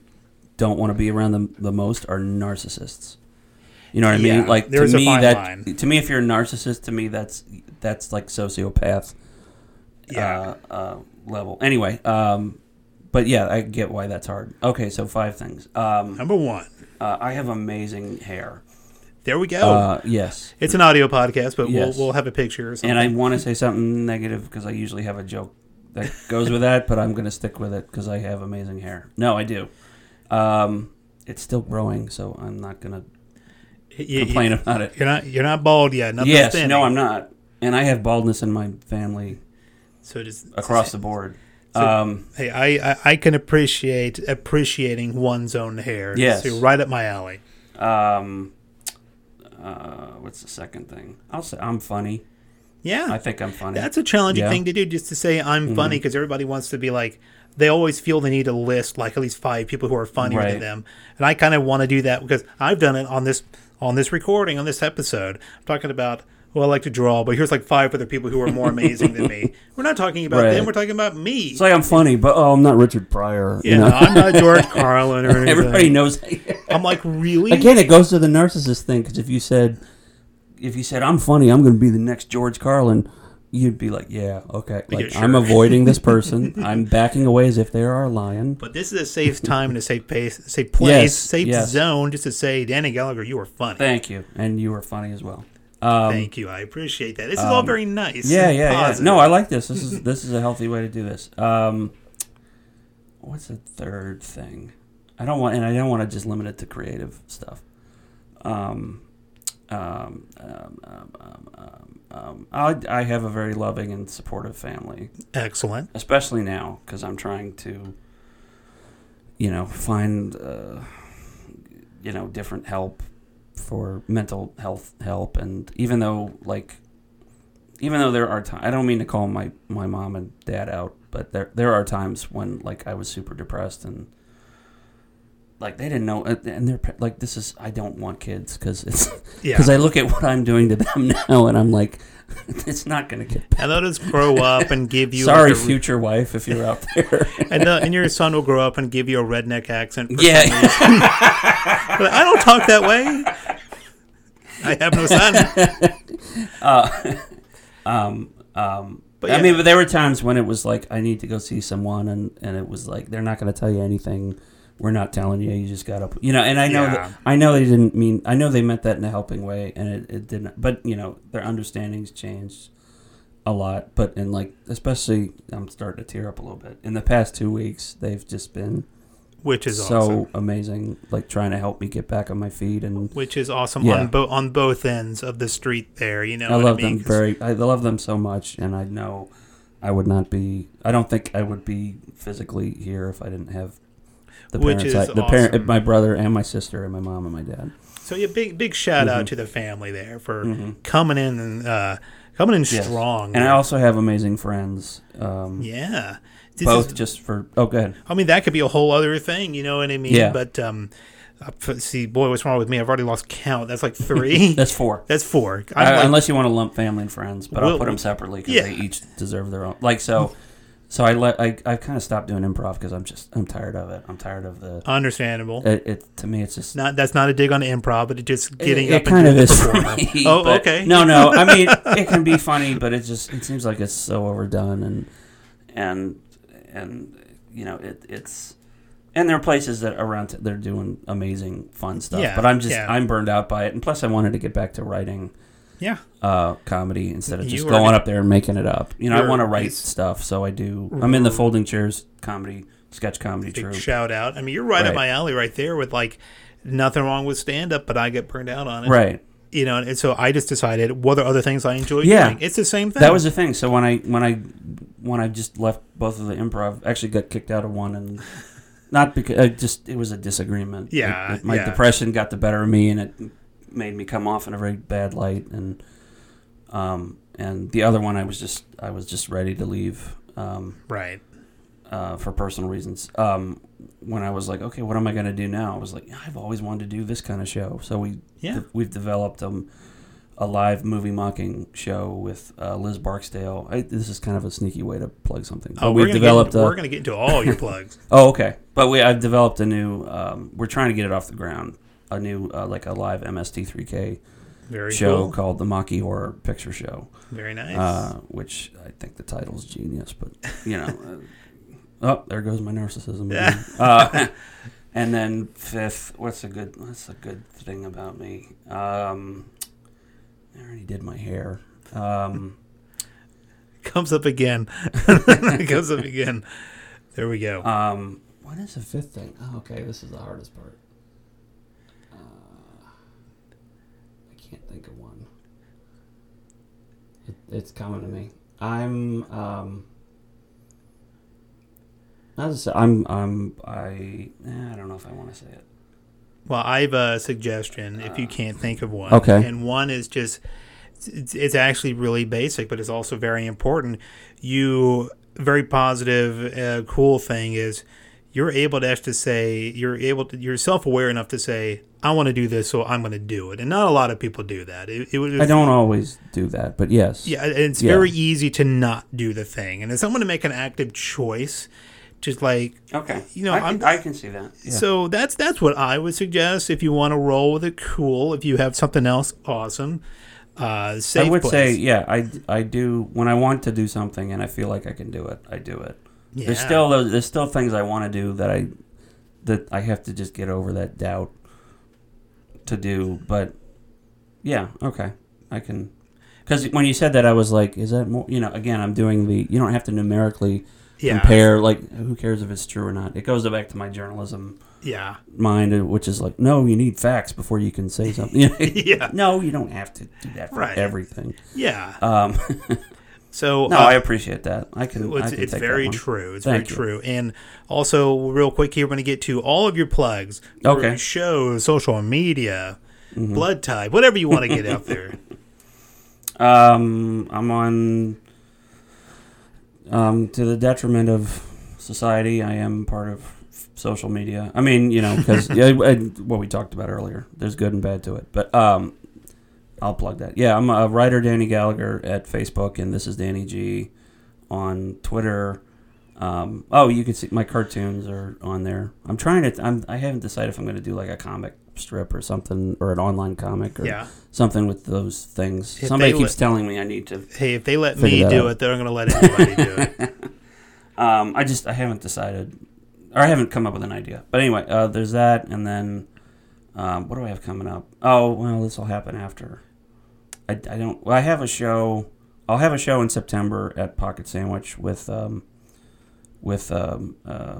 don't want to be around the the most are narcissists. You know what I mean? Yeah, like to me, that line. to me, if you're a narcissist, to me that's that's like sociopath, yeah. uh, uh, level. Anyway, um, but yeah, I get why that's hard. Okay, so five things. Um, Number one, uh, I have amazing hair. There we go. Uh, yes, it's an audio podcast, but yes. we'll we'll have a picture or something. And I want to say something negative because I usually have a joke that goes with that, but I'm going to stick with it because I have amazing hair. No, I do. Um, it's still growing, so I'm not going to. You, complain you, about it. You're not. You're not bald yet. Nothing's yes. Standing. No, I'm not. And I have baldness in my family So it is across the board. So, um, hey, I, I, I can appreciate appreciating one's own hair. Yes, so you're right up my alley. Um, uh, what's the second thing? I'll say I'm funny. Yeah, I think I'm funny. That's a challenging yeah. thing to do, just to say I'm mm-hmm. funny, because everybody wants to be like, they always feel the need to list like at least five people who are funnier right. than them, and I kind of want to do that because I've done it on this on this recording on this episode. I'm talking about. Well, I like to draw, but here's like five other people who are more amazing than me. We're not talking about right. them. We're talking about me. It's like I'm funny, but oh, I'm not Richard Pryor. Yeah, you know? I'm not George Carlin or anything. Everybody knows. I'm like, really? Again, it goes to the narcissist thing, because if you said, if you said I'm funny, I'm going to be the next George Carlin, you'd be like, yeah, okay. Like, yeah, sure. I'm avoiding this person. I'm backing away as if they are a lion. But this is a safe time and a safe place, safe place, yes, safe yes. zone, just to say, Danny Gallagher, you are funny. Thank you, and you are funny as well. Um, Thank you. I appreciate that. This is um, all very nice. Yeah, yeah, positive. yeah. No, I like this. This is this is a healthy way to do this. Um, what's the third thing? I don't want, and I don't want to just limit it to creative stuff. Um, um, um, um, um, um, I, I have a very loving and supportive family. Excellent. Especially now, because I'm trying to, you know, find, uh, you know, different help. For mental health help, and even though like, even though there are times, I don't mean to call my, my mom and dad out, but there there are times when like I was super depressed and like they didn't know, and they're like, this is, I don't want kids because it's because yeah. I look at what I'm doing to them now and I'm like, it's not going to get better. And they'll just grow up and give you... Sorry, like a... future wife, if you're out there. and, the, and your son will grow up and give you a redneck accent. For yeah. some reason. But I don't talk that way. I have no son. Uh, um, um, but yeah. I mean, but there were times when it was like, I need to go see someone, and, and it was like, they're not going to tell you anything. We're not telling you. You just got to... You know, and I know yeah. that, I know they didn't mean... I know they meant that in a helping way, and it, it didn't... But, you know, their understandings changed a lot. But, in like, especially... I'm starting to tear up a little bit. In the past two weeks, they've just been... Which is so awesome. Amazing, like trying to help me get back on my feet, and which is awesome yeah. on both on both ends of the street there. You know, I love I mean? them very. I love them so much, and I know I would not be. I don't think I would be physically here if I didn't have the which parents. Is I, the awesome. parent, my brother, and my sister, and my mom, and my dad. So yeah, big big shout mm-hmm. out to the family there for mm-hmm. coming in and uh, coming in yes. strong. And there. I also have amazing friends. Um, yeah. This Both is, just for, oh, go ahead. I mean, that could be a whole other thing, you know what I mean? Yeah. But, um, see, boy, what's wrong with me? I've already lost count. That's like three. That's four. That's four. I, like, unless you want to lump family and friends, but we'll, I'll put them separately because yeah. they each deserve their own. Like, so... So I let I I kind of stopped doing improv because I'm just I'm tired of it. I'm tired of the understandable. It, it to me it's just not that's not a dig on improv, but it just getting it, it up kind and of is funny, oh, but, okay. No, no. I mean, it can be funny, but it just it seems like it's so overdone and and and you know it it's and there are places that around t- they're doing amazing fun stuff, yeah, but I'm just yeah. I'm burned out by it, and plus I wanted to get back to writing. Yeah, uh, comedy instead of just you going are, up there and making it up. You know, I want to write stuff, so I do. I'm in the Folding Chairs comedy, sketch comedy troupe. Shout out! I mean, you're right, right up my alley, right there. With like nothing wrong with stand up, but I get burned out on it, right? You know, and so I just decided what are other things I enjoy yeah. doing. It's the same thing. That was the thing. So when I when I when I just left both of the improv, actually got kicked out of one and. Not because I just it was a disagreement. Yeah, it, it, my yeah. depression got the better of me, and it. Made me come off in a very bad light, and um, and the other one I was just I was just ready to leave, um, right, uh, for personal reasons. Um, when I was like, okay, what am I going to do now? I was like, I've always wanted to do this kind of show, so we yeah th- we've developed um, a live movie mocking show with uh, Liz Barksdale. I, this is kind of a sneaky way to plug something. But oh, we've we're developed. Into, a, we're going to get into all your plugs. Oh, okay, but we I've developed a new. Um, we're trying to get it off the ground. A new, uh, like a live M S T three K Very show cool. called The Mocky Horror Picture Show. Very nice. Uh, which I think the title's genius, but, you know. uh, oh, there goes my narcissism. uh, and then fifth, what's a good What's a good thing about me? Um, I already did my hair. Um, comes up again. It comes up again. There we go. Um, what is the fifth thing? Oh, okay, this is the hardest part. Can't think of one. It, it's coming to me. I'm um, As I said, I'm I'm I eh, I don't know if I want to say it. Well, I have a suggestion if you can't think of one. Okay. And one is just, it's, it's actually really basic, but it's also very important. You, very positive, uh, cool thing is you're able to actually say, you're able to, you're self-aware enough to say, I want to do this, so I'm going to do it. And not a lot of people do that. It, it, it, I don't always do that, but yes. Yeah, it's yeah. very easy to not do the thing. And if someone to make an active choice, just like, okay, you know, I can, I'm, I can see that. Yeah. So that's that's what I would suggest. If you want to roll with it, cool. If you have something else, awesome. Uh, safe I would place. say, yeah, I, I do when I want to do something and I feel like I can do it, I do it. Yeah. There's still those, there's still things I want to do that I that I have to just get over that doubt to do. But yeah, okay, I can. Because when you said that, I was like, is that more? You know, again, I'm doing the. You don't have to numerically. Yeah. Compare, like, who cares if it's true or not? It goes back to my journalism yeah. mind, which is like, no, you need facts before you can say something. yeah. No, you don't have to do that for right. everything. Yeah. Um, so no, uh, I appreciate that. I can. It's, I can it's take very that one. true. It's Thank very you. true. And also, real quick here, we're going to get to all of your plugs, your okay. shows, social media, mm-hmm. blood type, whatever you want to get out there. Um, I'm on. Um, to the detriment of society, I am part of f- social media. I mean, you know, because what we talked about earlier, there's good and bad to it. But um, I'll plug that. Yeah, I'm a writer, Danny Gallagher, at Facebook, and this is Danny G on Twitter. Um, oh, you can see my cartoons are on there. I'm trying to. I'm, I haven't decided if I'm going to do like a comic strip or something, or an online comic, or yeah. something with those things. If Somebody keeps let, telling me I need to. Hey, if they let me do out. it, they're going to let anybody do it. Um, I just I haven't decided, or I haven't come up with an idea. But anyway, uh, there's that, and then um, what do I have coming up? Oh, well, this will happen after. I, I don't. Well, I have a show. I'll have a show in September at Pocket Sandwich with um, with. Um, uh,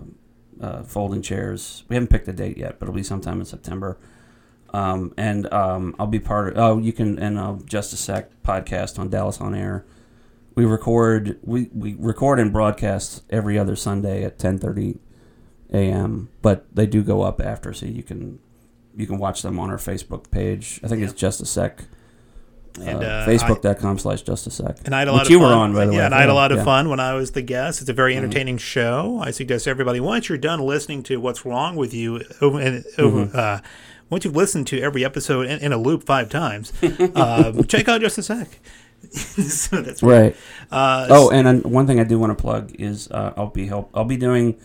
Uh, folding chairs. We haven't picked a date yet, but it'll be sometime in September. Um, and um, I'll be part of. Oh, you can and uh, Just a Sec podcast on Dallas on Air. We record. We, we record and broadcast every other Sunday at ten thirty a.m. But they do go up after, so you can you can watch them on our Facebook page. I think yeah. it's Just a Sec. And, uh, uh, Facebook.com slash Just a Sec. And I had a lot Which of you fun. were on, by the yeah, way. And I had a lot of yeah. fun when I was the guest. It's a very entertaining mm-hmm. show. I suggest everybody, once you're done listening to What's Wrong With You, over, and, over, mm-hmm. uh, once you've listened to every episode in, in a loop five times, uh, check out Just a Sec. So that's right. Uh, oh, and one thing I do want to plug is uh, I'll be help. I'll be doing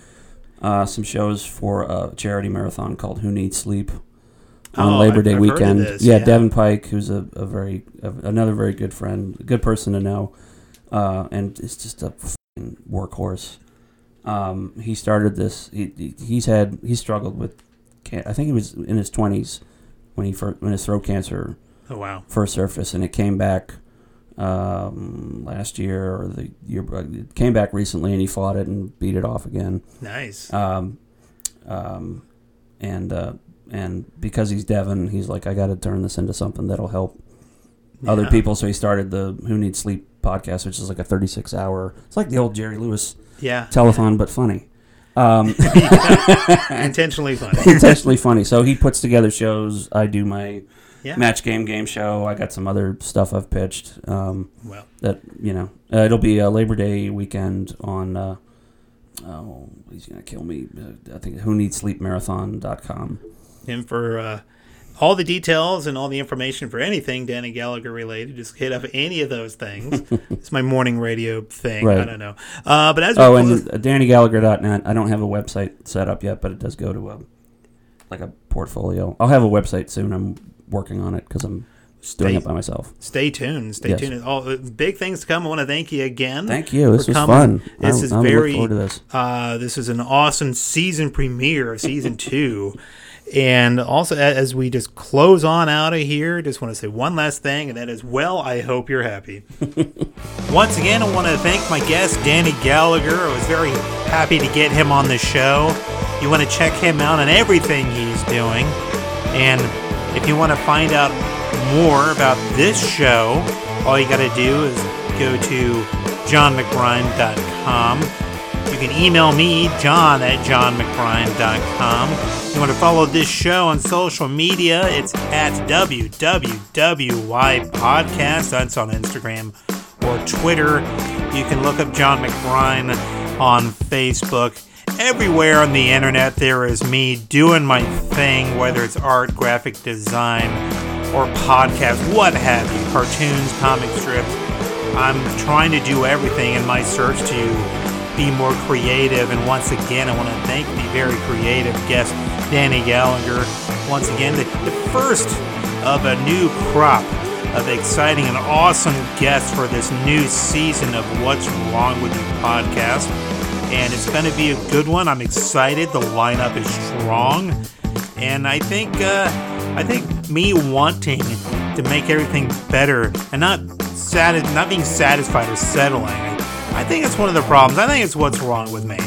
uh, some shows for a charity marathon called Who Needs Sleep. On oh, Labor I've, Day I've weekend, this, yeah, yeah, Devin Pike, who's a, a very a, another very good friend, a good person to know, uh, and it's just a fucking workhorse. Um, he started this. He, he's had he struggled with, can- I think he was in his twenties when he first, when his throat cancer. Oh wow! First surfaced, and it came back um, last year or the year. It came back recently, and he fought it and beat it off again. Nice. Um, um, and. Uh, And because he's Devin, he's like, I got to turn this into something that'll help yeah. other people. So he started the Who Needs Sleep podcast, which is like a thirty-six hour. It's like the old Jerry Lewis yeah. telethon, but funny. Um, Intentionally funny. Intentionally funny. So he puts together shows. I do my yeah. match game game show. I got some other stuff I've pitched. Um, well, that you know, uh, it'll be a Labor Day weekend on. Uh, oh, he's gonna kill me. Uh, I think Who Needs Sleep Marathon dot com. And for uh, all the details and all the information for anything Danny Gallagher related, just hit up any of those things. It's my morning radio thing. Right. I don't know. Uh, but as oh, and was, danny gallagher dot net. I don't have a website set up yet, but it does go to a like a portfolio. I'll have a website soon. I'm working on it because I'm stay, doing it by myself. Stay tuned. Stay yes. tuned. All big things to come. I want to thank you again. Thank you. This was coming. fun. This I, is I very. Look forward to this. Uh, this is an awesome season premiere of season two. And also, as we just close on out of here, just want to say one last thing, and that is, well, I hope you're happy. Once again, I want to thank my guest, Danny Gallagher. I was very happy to get him on the show. You want to check him out on everything he's doing. And if you want to find out more about this show, all you got to do is go to john m c bride dot com. You can email me, John, at john m c bride dot com. If you want to follow this show on social media, it's at W W W Y Podcast. That's on Instagram or Twitter. You can look up John McBride on Facebook. Everywhere on the internet, there is me doing my thing, whether it's art, graphic design, or podcast, what have you, cartoons, comic strips. I'm trying to do everything in my search to be more creative. And once again, I want to thank the very creative guest, Danny Gallagher. Once again, the, the first of a new crop of exciting and awesome guests for this new season of What's Wrong With You podcast. And it's going to be a good one. I'm excited. The lineup is strong. And I think uh, I think me wanting to make everything better and not sati- not being satisfied or settling, I think it's one of the problems. I think it's what's wrong with me.